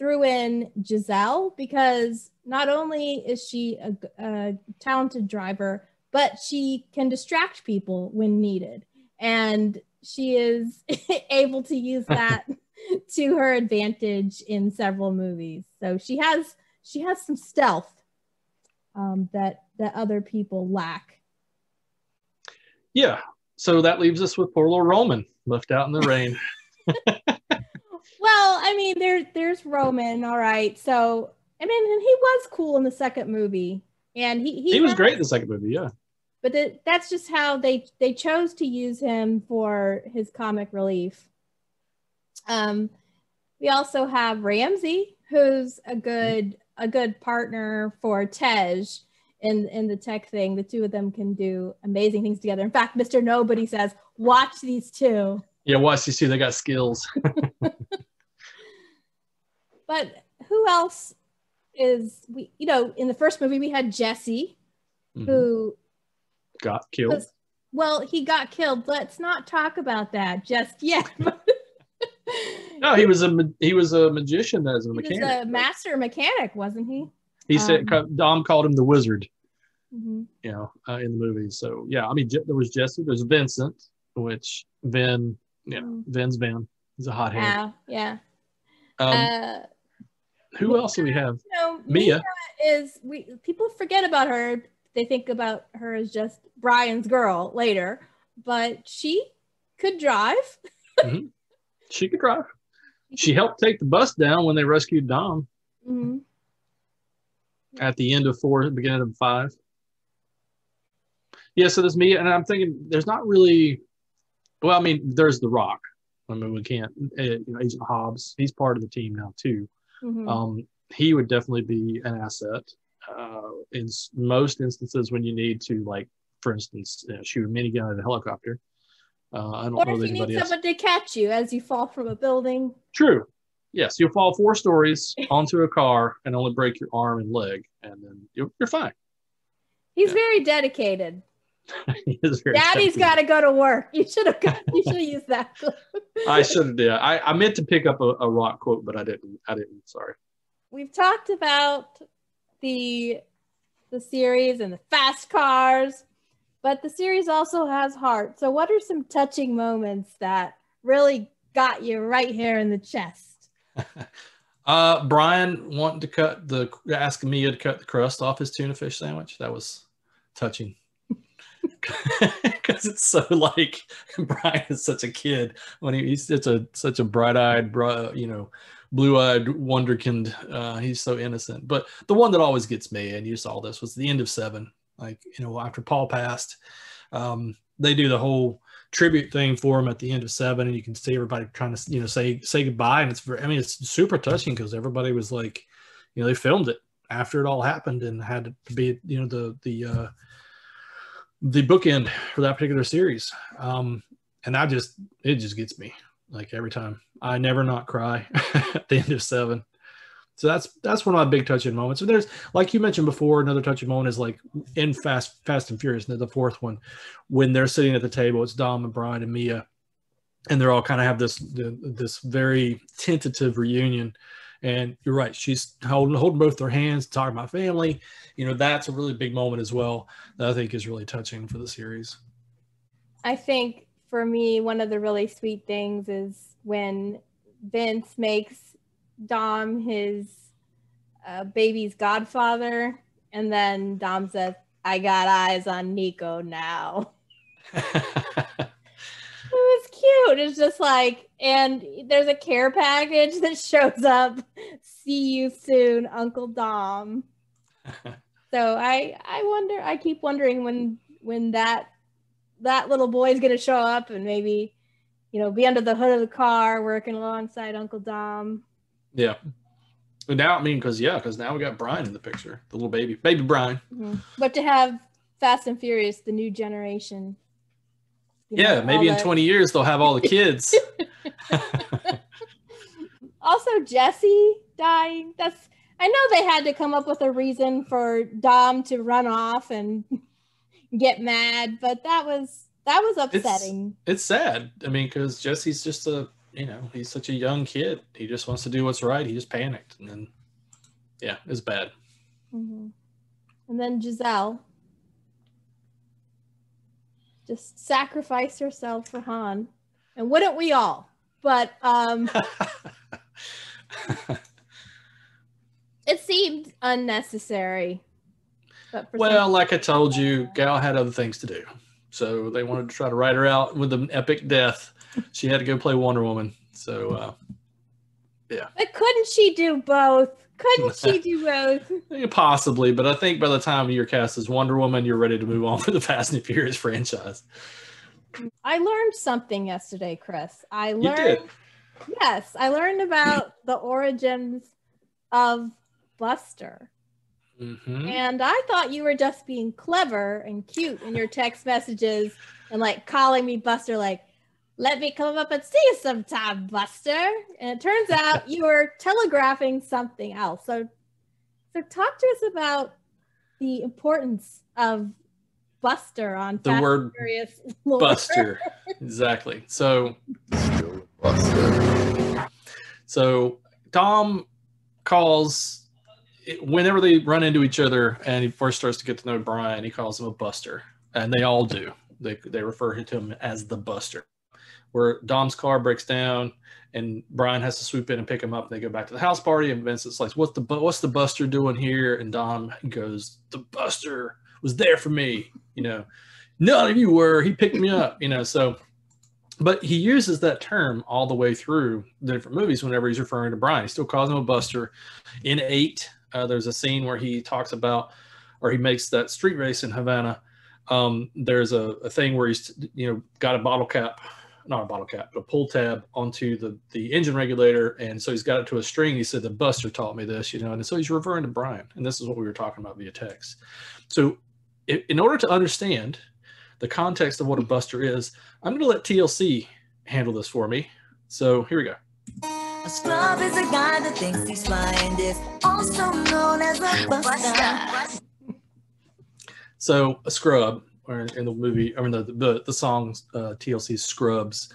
threw in Giselle because not only is she a, a talented driver, but she can distract people when needed. And she is able to use that to her advantage in several movies. So she has she has some stealth um, that, that other people lack. Yeah, so that leaves us with poor little Roman left out in the rain. Well, I mean, there, there's Roman, all right. So, I mean, and he was cool in the second movie. And he he, he was has, great in the second movie, yeah. But the, that's just how they, they chose to use him for his comic relief. Um, we also have Ramsey, who's a good a good partner for Tej in, in the tech thing. The two of them can do amazing things together. In fact, Mister Nobody says, watch these two. Yeah, watch these two. They got skills. But who else is, we? you know, in the first movie, we had Jesse, mm-hmm. who got killed. Was, well, he got killed. Let's not talk about that just yet. No, he was a he was a magician as a mechanic. He was a master mechanic, wasn't he? He said, um, Dom called him the wizard, mm-hmm. you know, uh, in the movie. So, yeah, I mean, there was Jesse. There's Vincent, which Vin, yeah, mm-hmm. Vin's Vin. He's a hothead. Yeah, yeah. Um, uh, Who else do we have? You know, Mia. Mia is, we people forget about her. They think about her as just Brian's girl later, but she could drive. Mm-hmm. She could drive. She helped take the bus down when they rescued Dom mm-hmm. at the end of four, beginning of five. Yeah, so there's Mia, and I'm thinking there's not really. Well, I mean, there's The Rock. I mean, we can't. Uh, you know, Agent Hobbs. He's part of the team now too. Mm-hmm. Um, he would definitely be an asset uh, in most instances when you need to, like, for instance, uh, shoot a minigun at a helicopter. Uh, I don't or know if you need else. someone to catch you as you fall from a building. True. Yes, you'll fall four stories onto a car and only break your arm and leg, and then you're, you're fine. He's yeah. very dedicated. He is very Daddy's got to go to work. You should have you should have used that. I should have. Yeah, I, I meant to pick up a, a Rock quote, but I didn't. I didn't. Sorry. We've talked about the the series and the fast cars, but the series also has heart. So, what are some touching moments that really got you right here in the chest? uh, Brian wanting to cut the asking Mia to cut the crust off his tuna fish sandwich. That was touching. Because it's so like Brian is such a kid when he, he's such a such a bright-eyed, you know, blue-eyed wonderkind. Uh, he's so innocent. But the one that always gets me, and you saw this, was the end of Seven. Like, you know, after Paul passed, um, they do the whole tribute thing for him at the end of Seven, and you can see everybody trying to, you know, say say goodbye. And it's very, I mean, it's super touching because everybody was like, you know, they filmed it after it all happened and had to be, you know, the the. Uh, the bookend for that particular series. Um, and I just, it just gets me like every time. I never not cry at the end of Seven. So that's, that's one of my big touching moments. And there's, like you mentioned before, another touching moment is like in Fast, Fast and Furious, the fourth one, when they're sitting at the table, it's Dom and Brian and Mia, and they're all kind of have this, this very tentative reunion. And you're right, she's holding, holding both their hands, talking about family. You know, that's a really big moment as well that I think is really touching for the series. I think for me, one of the really sweet things is when Vince makes Dom his uh, baby's godfather, and then Dom says, "I got eyes on Nico now." It was cute. It's just like, and there's a care package that shows up. See you soon, Uncle Dom. So I, I wonder. I keep wondering when, when that, that little boy is gonna show up and maybe, you know, be under the hood of the car working alongside Uncle Dom. Yeah. And now, I mean, because yeah, because now we got Brian in the picture, the little baby, baby Brian. Mm-hmm. But to have Fast and Furious, the new generation. You yeah, know, maybe in the... twenty years, they'll have all the kids. Also, Jesse dying. That's, I know they had to come up with a reason for Dom to run off and get mad, but that was, that was upsetting. It's, it's sad. I mean, because Jesse's just a, you know, he's such a young kid. He just wants to do what's right. He just panicked. And then, yeah, it's bad. Mm-hmm. And then Giselle just sacrificed herself for Han, and wouldn't we all? But um, it seemed unnecessary. But for well, some- like I told you, Gal had other things to do, so they wanted to try to write her out with an epic death. She had to go play Wonder Woman, so uh, yeah. But couldn't she do both? Couldn't she do both? Possibly, but I think by the time you're cast as Wonder Woman, you're ready to move on for the Fast and Furious franchise. I learned something yesterday, Chris. I learned. You did. Yes, I learned about the origins of Buster. Mm-hmm. And I thought you were just being clever and cute in your text messages and like calling me Buster, like, "Let me come up and see you sometime, Buster." And it turns out you were telegraphing something else. So, so talk to us about the importance of Buster on the word Furious lore. Buster, exactly. So, still Buster. So Dom calls whenever they run into each other, and he first starts to get to know Brian. He calls him a Buster, and they all do. They they refer to him as the Buster. Where Dom's car breaks down and Brian has to swoop in and pick him up. They go back to the house party and Vincent's like, what's the, what's the Buster doing here? And Dom goes, the Buster was there for me. You know, none of you were, he picked me up, you know, so, but he uses that term all the way through the different movies. Whenever he's referring to Brian, he still calls him a Buster. In eight, uh, there's a scene where he talks about, or he makes that street race in Havana. Um, there's a, a thing where he's, you know, got a bottle cap, not a bottle cap, but a pull tab onto the, the engine regulator. And so he's got it to a string. He said, the Buster taught me this, you know, and so he's referring to Brian. And this is what we were talking about via text. So in order to understand the context of what a Buster is, I'm going to let T L C handle this for me. So here we go. A scrub is a guy that thinks he's blind, is also known as a Buster. So a scrub. Or in the movie, I mean, the the, the song uh, T L C's Scrubs,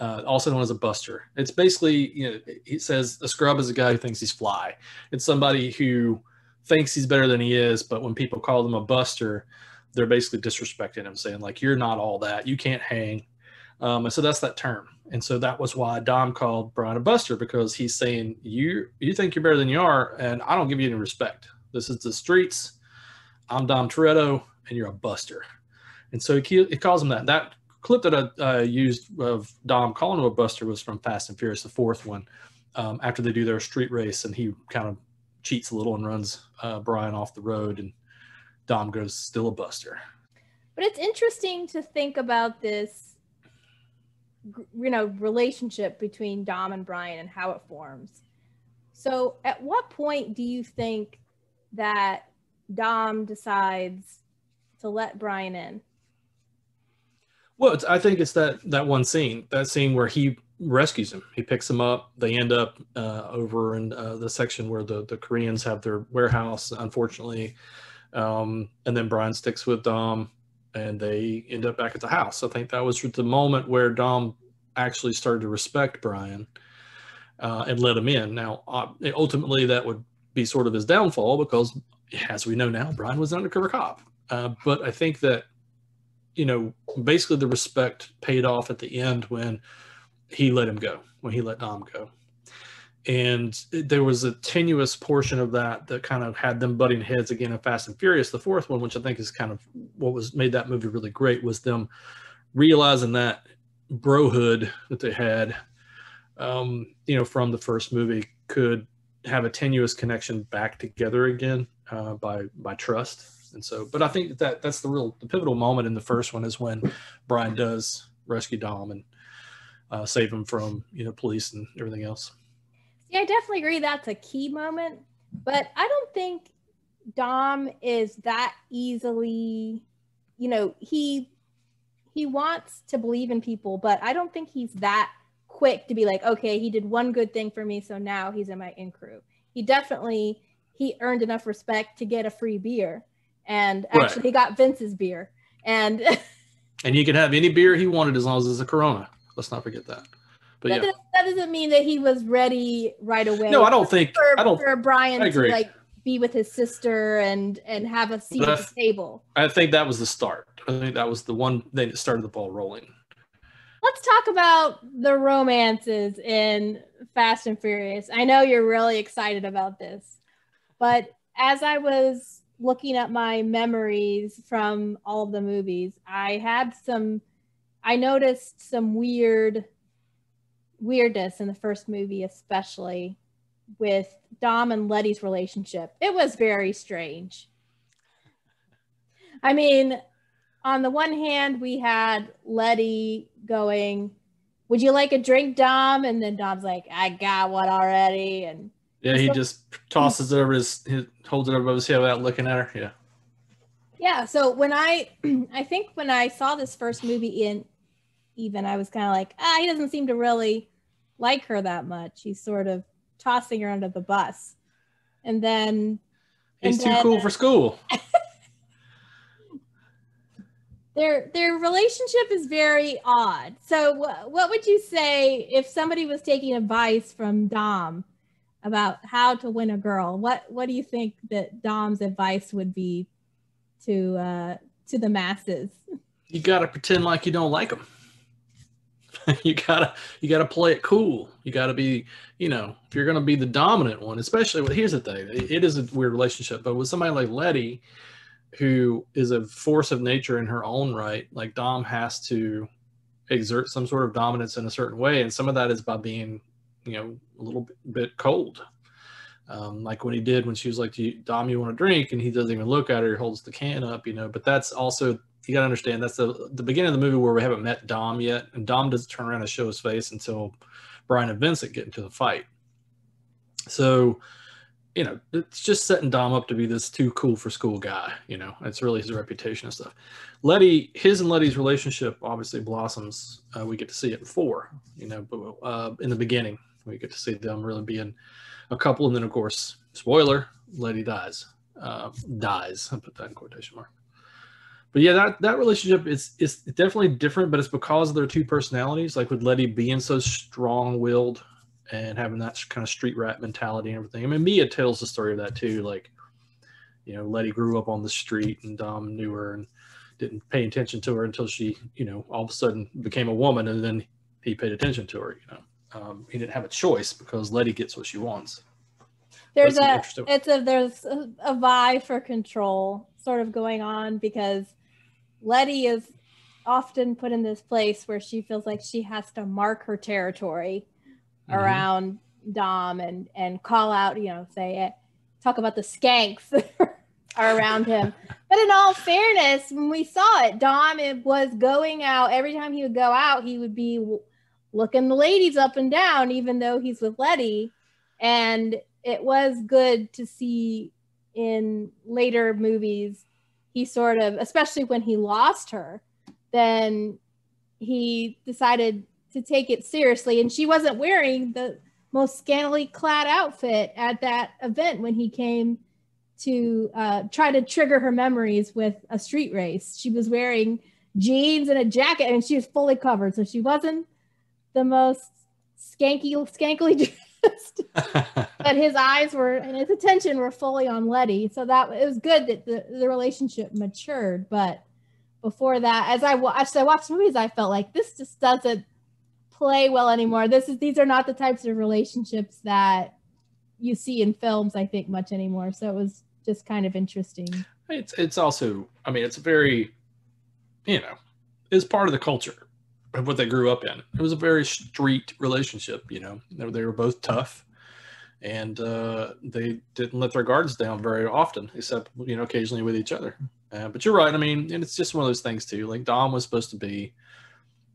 uh, also known as a Buster. It's basically, you know, he says a scrub is a guy who thinks he's fly. It's somebody who thinks he's better than he is, but when people call them a Buster, they're basically disrespecting him, saying, like, you're not all that. You can't hang. Um, and so that's that term. And so that was why Dom called Brian a Buster, because he's saying, you you think you're better than you are, and I don't give you any respect. This is the streets. I'm Dom Toretto, and you're a Buster. And so he, he calls him that. That clip that I uh, used of Dom calling him a Buster was from Fast and Furious, the fourth one, um, after they do their street race, and he kind of cheats a little and runs uh, Brian off the road, and Dom goes, still a Buster. But it's interesting to think about this, you know, relationship between Dom and Brian and how it forms. So at what point do you think that Dom decides to let Brian in? Well, it's, I think it's that that one scene, that scene where he rescues him. He picks him up. They end up uh, over in uh, the section where the, the Koreans have their warehouse, unfortunately. Um, and then Brian sticks with Dom, and they end up back at the house. I think that was the moment where Dom actually started to respect Brian uh, and let him in. Now, uh, ultimately, that would be sort of his downfall because, as we know now, Brian was an undercover cop. Uh, but I think that, you know, basically the respect paid off at the end when he let him go, when he let Dom go. And there was a tenuous portion of that that kind of had them butting heads again in Fast and Furious, the fourth one, which I think is kind of what was made that movie really great, was them realizing that brohood that they had, um, you know, from the first movie could have a tenuous connection back together again uh, by by trust. And so, but I think that, that that's the real the pivotal moment in the first one is when Brian does rescue Dom and uh, save him from, you know, police and everything else. Yeah, I definitely agree that's a key moment, but I don't think Dom is that easily, you know, he he wants to believe in people, but I don't think he's that quick to be like, okay, he did one good thing for me, so now he's in my in crew. He definitely, he earned enough respect to get a free beer, and actually right. he got Vince's beer. And and you could have any beer he wanted as long as it's a Corona. Let's not forget that. But that, yeah. doesn't, that doesn't mean that he was ready right away. No, I don't for, think for, I don't, for Brian I to like be with his sister and and have a seat at the table. I think that was the start. I think that was the one thing that started the ball rolling. Let's talk about the romances in Fast and Furious. I know you're really excited about this, but as I was looking at my memories from all of the movies, I had some, I noticed some weird weirdness in the first movie, especially with Dom and Letty's relationship. It was very strange. I mean, on the one hand, we had Letty going, "Would you like a drink, Dom?" And then Dom's like, "I got one already." And yeah, he so, just tosses it over his, his holds it over his head without looking at her. Yeah. Yeah. So when I, I think when I saw this first movie in, even I was kind of like, ah, he doesn't seem to really like her that much. He's sort of tossing her under the bus, and then he's and too then, cool for school. Their their relationship is very odd. So wh what would you say if somebody was taking advice from Dom about how to win a girl? What what do you think that Dom's advice would be to uh, to the masses? You gotta pretend like you don't like them. you gotta you gotta play it cool. You gotta be, you know, if you're gonna be the dominant one, especially with, here's the thing, it, it is a weird relationship, but with somebody like Letty, who is a force of nature in her own right, like Dom has to exert some sort of dominance in a certain way. And some of that is by being, you know, a little bit cold. Um, like when he did, when she was like, Do you, Dom, you want a drink? And he doesn't even look at her, he holds the can up, you know, but that's also, you gotta understand, that's the, the beginning of the movie where we haven't met Dom yet. And Dom doesn't turn around and show his face until Brian and Vincent get into the fight. So, you know, it's just setting Dom up to be this too cool for school guy. You know, it's really his reputation and stuff. Letty, his and Letty's relationship obviously blossoms. Uh, we get to see it in four, you know, but uh, in the beginning, we get to see them really being a couple. And then, of course, spoiler, Letty dies. Uh, dies. I put that in quotation mark. But yeah, that, that relationship is, is definitely different, but it's because of their two personalities. Like with Letty being so strong-willed and having that kind of street rat mentality and everything. I mean, Mia tells the story of that too. Like, you know, Letty grew up on the street and Dom knew her and didn't pay attention to her until she, you know, all of a sudden became a woman, and then he paid attention to her, you know. Um, he didn't have a choice because Letty gets what she wants. There's a, it's a, there's a, a vie for control sort of going on, because Letty is often put in this place where she feels like she has to mark her territory around mm-hmm. Dom and and call out, you know, say it, talk about the skanks are around him. But in all fairness, when we saw it, Dom it was going out. Every time he would go out, he would be w looking the ladies up and down, even though he's with Letty. And it was good to see in later movies, he sort of, especially when he lost her, then he decided to take it seriously, and she wasn't wearing the most scantily clad outfit at that event when he came to uh, try to trigger her memories with a street race. She was wearing jeans and a jacket, and she was fully covered, so she wasn't the most skanky, skankily dressed. But his eyes were, and his attention were fully on Letty, so that it was good that the, the relationship matured. But before that, as I watched, I watched movies, I felt like this just doesn't play well anymore. This is these are not the types of relationships that you see in films, I think, much anymore. So it was just kind of interesting. It's it's also, I mean, it's very, you know, it's part of the culture of what they grew up in. It was a very street relationship, you know. They were, they were both tough, and uh, they didn't let their guards down very often, except, you know, occasionally with each other. Uh, but you're right. I mean, and it's just one of those things too. Like, Dom was supposed to be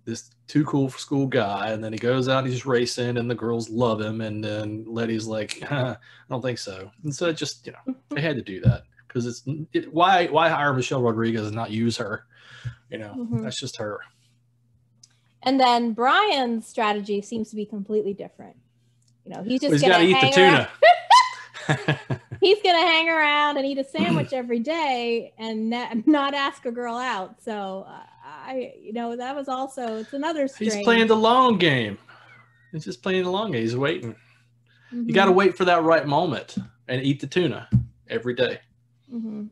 this too cool for school guy, and then he goes out, he's racing, and the girls love him. And then Letty's like, huh, I don't think so. And so it just, you know, they had to do that because it's it, why why hire Michelle Rodriguez and not use her? You know, mm-hmm. that's just her. And then Brian's strategy seems to be completely different. You know, he's just well, going to eat the tuna. He's going to hang around and eat a sandwich every day and not ask a girl out. So uh, I, you know, that was also, it's another strange. He's playing the long game. He's just playing the long game. He's waiting. Mm-hmm. You got to wait for that right moment and eat the tuna every day. Mm-hmm.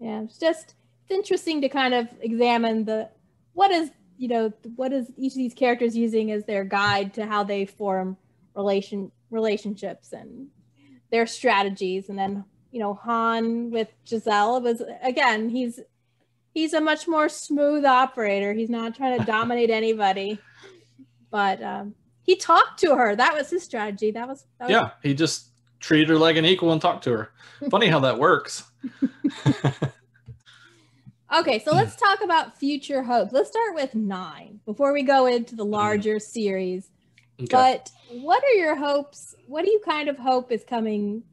Yeah. It's just, it's interesting to kind of examine the, what is, you know, what is each of these characters using as their guide to how they form relation relationships and their strategies. And then, you know, Han with Giselle was, again, he's he's a much more smooth operator. He's not trying to dominate anybody, but um, he talked to her. That was his strategy. That was, that was yeah. He just treated her like an equal and talked to her. Funny how that works. Okay, so let's talk about future hopes. Let's start with nine before we go into the larger series. Okay. But what are your hopes? What do you kind of hope is coming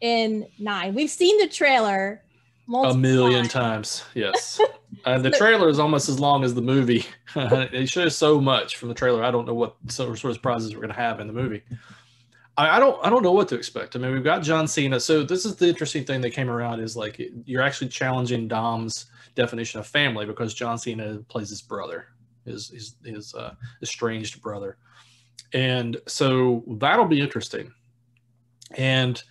in nine? We've seen the trailer multiple a million times. times. Yes, uh, the trailer is almost as long as the movie. It shows so much from the trailer. I don't know what sort of surprises we're going to have in the movie. I, I don't. I don't know what to expect. I mean, we've got John Cena. So this is the interesting thing that came around is like you're actually challenging Dom's definition of family because John Cena plays his brother, his his, his uh, estranged brother, and so that'll be interesting. And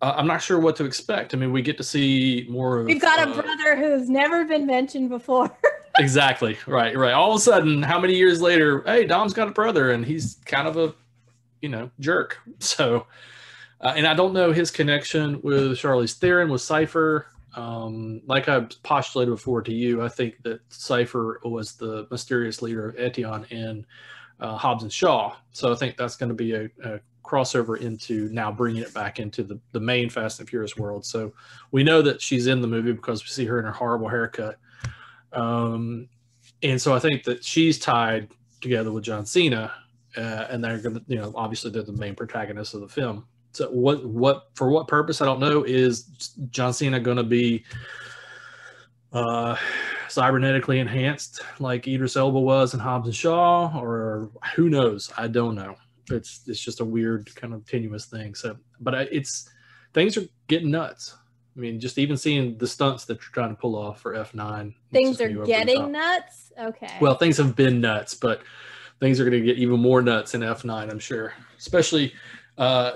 uh, I'm not sure what to expect. I mean, we get to see more. We've got uh, a brother who's never been mentioned before. Exactly. Right. Right. All of a sudden, how many years later? Hey, Dom's got a brother, and he's kind of a, you know, jerk. So, uh, and I don't know his connection with Charlize Theron with Cypher. Um, like I postulated before to you, I think that Cypher was the mysterious leader of Etienne in uh, Hobbs and Shaw. So I think that's going to be a, a crossover into now bringing it back into the, the main Fast and Furious world. So we know that she's in the movie because we see her in her horrible haircut. Um, and so I think that she's tied together with John Cena uh, and they're going to, you know, obviously they're the main protagonists of the film. So what, what, for what purpose, I don't know. Is John Cena going to be uh, cybernetically enhanced like Idris Elba was in Hobbs and Shaw, or who knows? I don't know. It's it's just a weird kind of tenuous thing. So, but I, it's, things are getting nuts. I mean, just even seeing the stunts that you're trying to pull off for F nine. Things are getting nuts? Okay. Well, things have been nuts, but things are going to get even more nuts in F nine, I'm sure. Especially... Uh,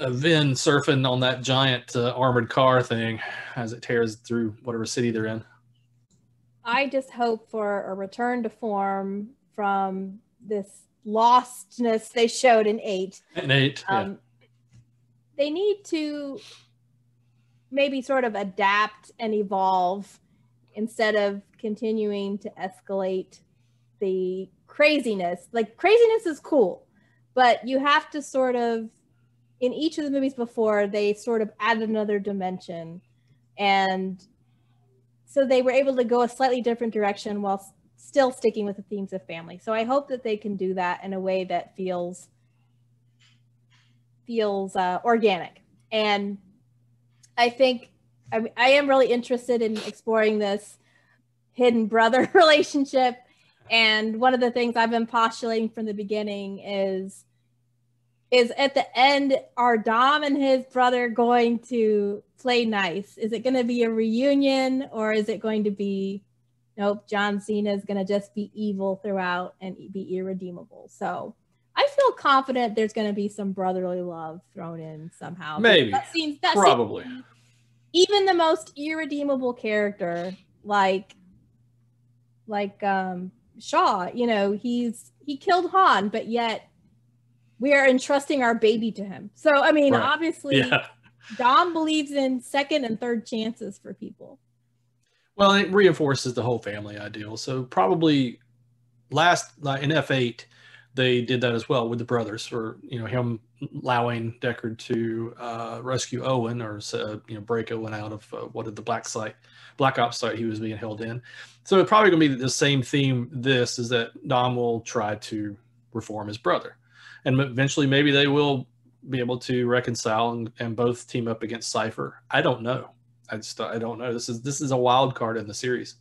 Vin surfing on that giant uh, armored car thing as it tears through whatever city they're in. I just hope for a return to form from this lostness they showed in eight. In eight, um, yeah. They need to maybe sort of adapt and evolve instead of continuing to escalate the craziness. Like, craziness is cool, but you have to sort of, in each of the movies before, they sort of added another dimension. And so they were able to go a slightly different direction while s- still sticking with the themes of family. So I hope that they can do that in a way that feels feels uh, organic. And I think I, I am really interested in exploring this hidden brother relationship. And one of the things I've been postulating from the beginning is, is at the end, are Dom and his brother going to play nice? Is it going to be a reunion, or is it going to be, nope, John Cena is going to just be evil throughout and be irredeemable? So I feel confident there's going to be some brotherly love thrown in somehow. Maybe. That seems, that Probably. Seems, even the most irredeemable character, like, like, um, Shaw, you know, he's he killed Han, but yet we are entrusting our baby to him. So, I mean, right. obviously, yeah. Dom believes in second and third chances for people. Well, it reinforces the whole family ideal. So probably last, like in F eight, they did that as well with the brothers, or, you know, him allowing Deckard to uh, rescue Owen, or, uh, you know, break Owen out of uh, what did the black site, black ops site he was being held in. So it's probably going to be the same theme. This is that Dom will try to reform his brother, and eventually maybe they will be able to reconcile and, and both team up against Cypher. I don't know. I just, I don't know. This is, this is a wild card in the series.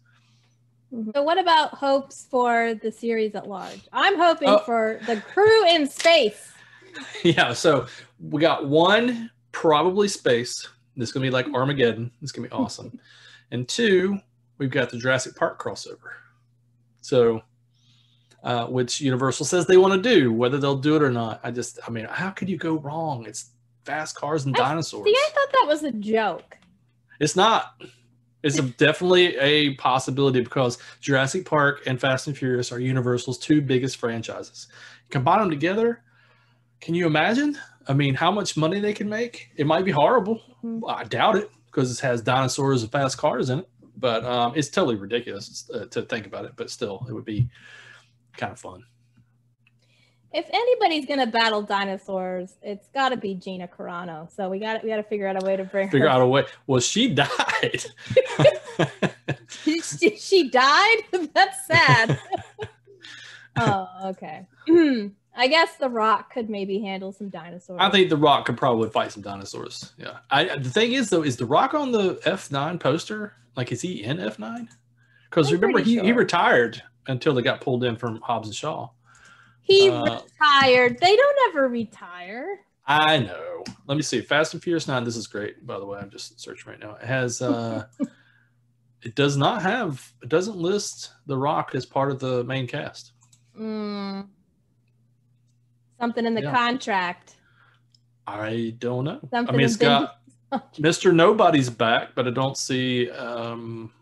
So what about hopes for the series at large? I'm hoping oh. for the crew in space. Yeah, so we got one, probably space. This is going to be like Armageddon. It's going to be awesome. And two, we've got the Jurassic Park crossover. So, uh, which Universal says they want to do, whether they'll do it or not. I just, I mean, how could you go wrong? It's fast cars and dinosaurs. I, see, I thought that was a joke. It's not. It's a, definitely a possibility, because Jurassic Park and Fast and Furious are Universal's two biggest franchises. Combine them together, can you imagine? I mean, how much money they can make? It might be horrible. I doubt it, because it has dinosaurs and fast cars in it. But um, it's totally ridiculous uh, to think about it. But still, it would be kind of fun. If anybody's gonna battle dinosaurs, it's got to be Gina Carano. So we got we got to figure out a way to bring figure her. Figure out a way. Well, she died. she, she died. That's sad. Oh, okay. I guess The Rock could maybe handle some dinosaurs. I think The Rock could probably fight some dinosaurs. Yeah. I the thing is though, is The Rock on the F nine poster? Like, is he in F nine? Because remember, he sure. he retired until they got pulled in from Hobbs and Shaw. He uh, retired. They don't ever retire. I know. Let me see. Fast and Furious nine. This is great, by the way. I'm just searching right now. It has, uh, it does not have, it doesn't list The Rock as part of the main cast. Mm. Something in the yeah. contract. I don't know. Something I mean, it's got Mister Nobody's back, but I don't see, um,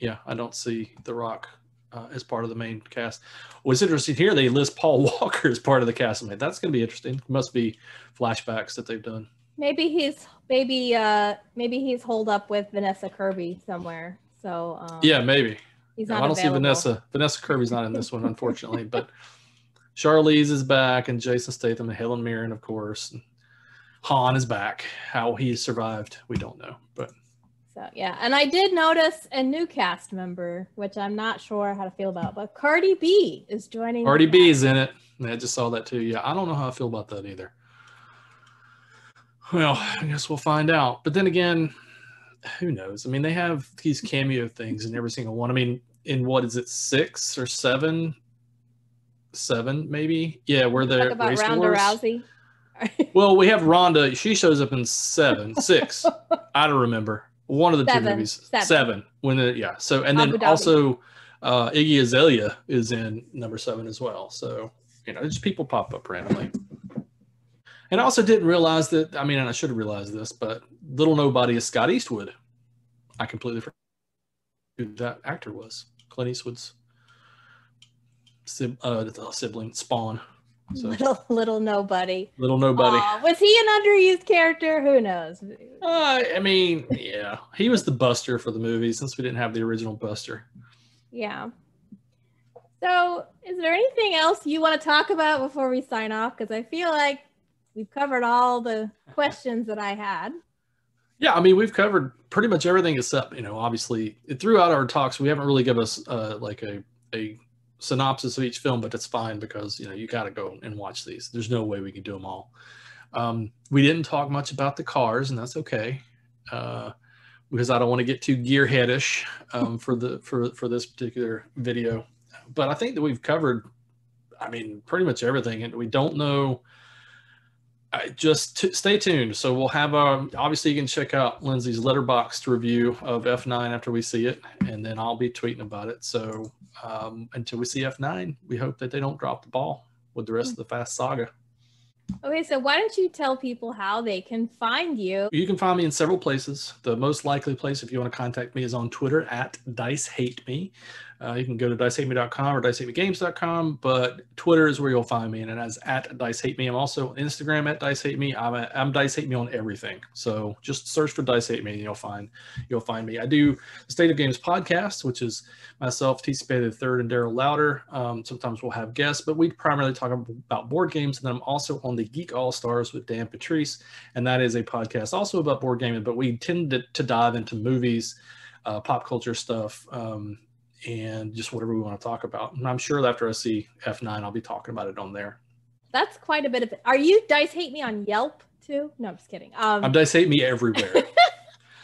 yeah, I don't see The Rock Uh, as part of the main cast. What's interesting here, they list Paul Walker as part of the cast. I mean, that's going to be interesting. It must be flashbacks that they've done. Maybe he's maybe uh, maybe he's holed up with Vanessa Kirby somewhere. So um, yeah, maybe. He's not no, I don't available. see Vanessa. Vanessa Kirby's not in this one, unfortunately. But Charlize is back, and Jason Statham, and Helen Mirren, of course. And Han is back. How he survived, we don't know, but. So, yeah, and I did notice a new cast member, which I'm not sure how to feel about, but Cardi B is joining. Cardi B is in it. I just saw that too. Yeah, I don't know how I feel about that either. Well, I guess we'll find out. But then again, who knows? I mean, they have these cameo things in every single one. I mean, in what is it, six or seven? Seven, maybe? Yeah, where they're about Ronda Rousey. Well, we have Ronda. She shows up in seven, six. I don't remember. One of the seven, two movies, seven. seven when the, yeah. So and then also, uh, Iggy Azalea is in number seven as well. So you know, just people pop up randomly. And I also didn't realize that. I mean, and I should have realized this, but Little Nobody is Scott Eastwood. I completely forgot who that actor was. Clint Eastwood's uh, sibling, Spawn. So, little little nobody. Little nobody. Aww, was he an underused character? Who knows? Uh, I mean, yeah, he was the Buster for the movie, since we didn't have the original Buster. Yeah. So, is there anything else you want to talk about before we sign off? Because I feel like we've covered all the questions that I had. Yeah, I mean, we've covered pretty much everything except, you know, obviously throughout our talks, we haven't really given us uh, like a a. synopsis of each film, but that's fine, because you know you got to go and watch these. There's no way we can do them all. Um, we didn't talk much about the cars, and that's okay, uh, because I don't want to get too gearheadish um, for the for for this particular video. But I think that we've covered, I mean, pretty much everything, and we don't know. Uh, just t stay tuned. So we'll have um obviously you can check out Lindsey's letterboxed review of F nine after we see it, and then I'll be tweeting about it. So um until we see F nine, we hope that they don't drop the ball with the rest of the Fast saga. Okay, so why don't you tell people how they can find you? You can find me in several places. The most likely place, if you want to contact me, is on Twitter at Dice Hate Me. Uh, you can go to dice hate me dot com or dice hate me games dot com, but Twitter is where you'll find me, and that's at Dice Hate Me. I'm also on Instagram at Dice Hate Me. I'm, a, I'm Dice Hate Me on everything. So just search for Dice Hate Me, and you'll find you'll find me. I do the State of Games podcast, which is myself, T C Bailey the third, and Daryl Louder. Um, sometimes we'll have guests, but we primarily talk about board games. And then I'm also on the Geek All Stars with Dan Patrice, and that is a podcast also about board gaming, but we tend to, to dive into movies, uh, pop culture stuff, um, and just whatever we want to talk about. And I'm sure after I see F nine, I'll be talking about it on there. That's quite a bit of it. Are you Dice Hate Me on Yelp too? No, I'm just kidding. Um, I'm Dice Hate Me everywhere.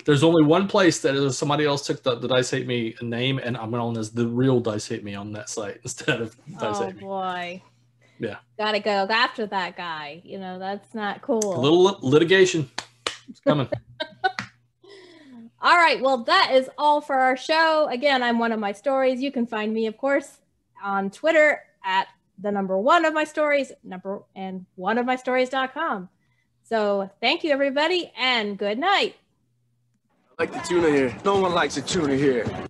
There's only one place that is, somebody else took the, the Dice Hate Me name, and I'm known as the real Dice Hate Me on that site instead of Dice Hate Me. Oh boy. Yeah. Gotta go after that guy. You know, that's not cool. A little lit- litigation. It's coming. All right, well, that is all for our show. Again, I'm One of My Stories. You can find me, of course, on Twitter at the number one of my stories, number and one of my stories dot com. So thank you, everybody, and good night. I like the tuna here. No one likes the tuna here.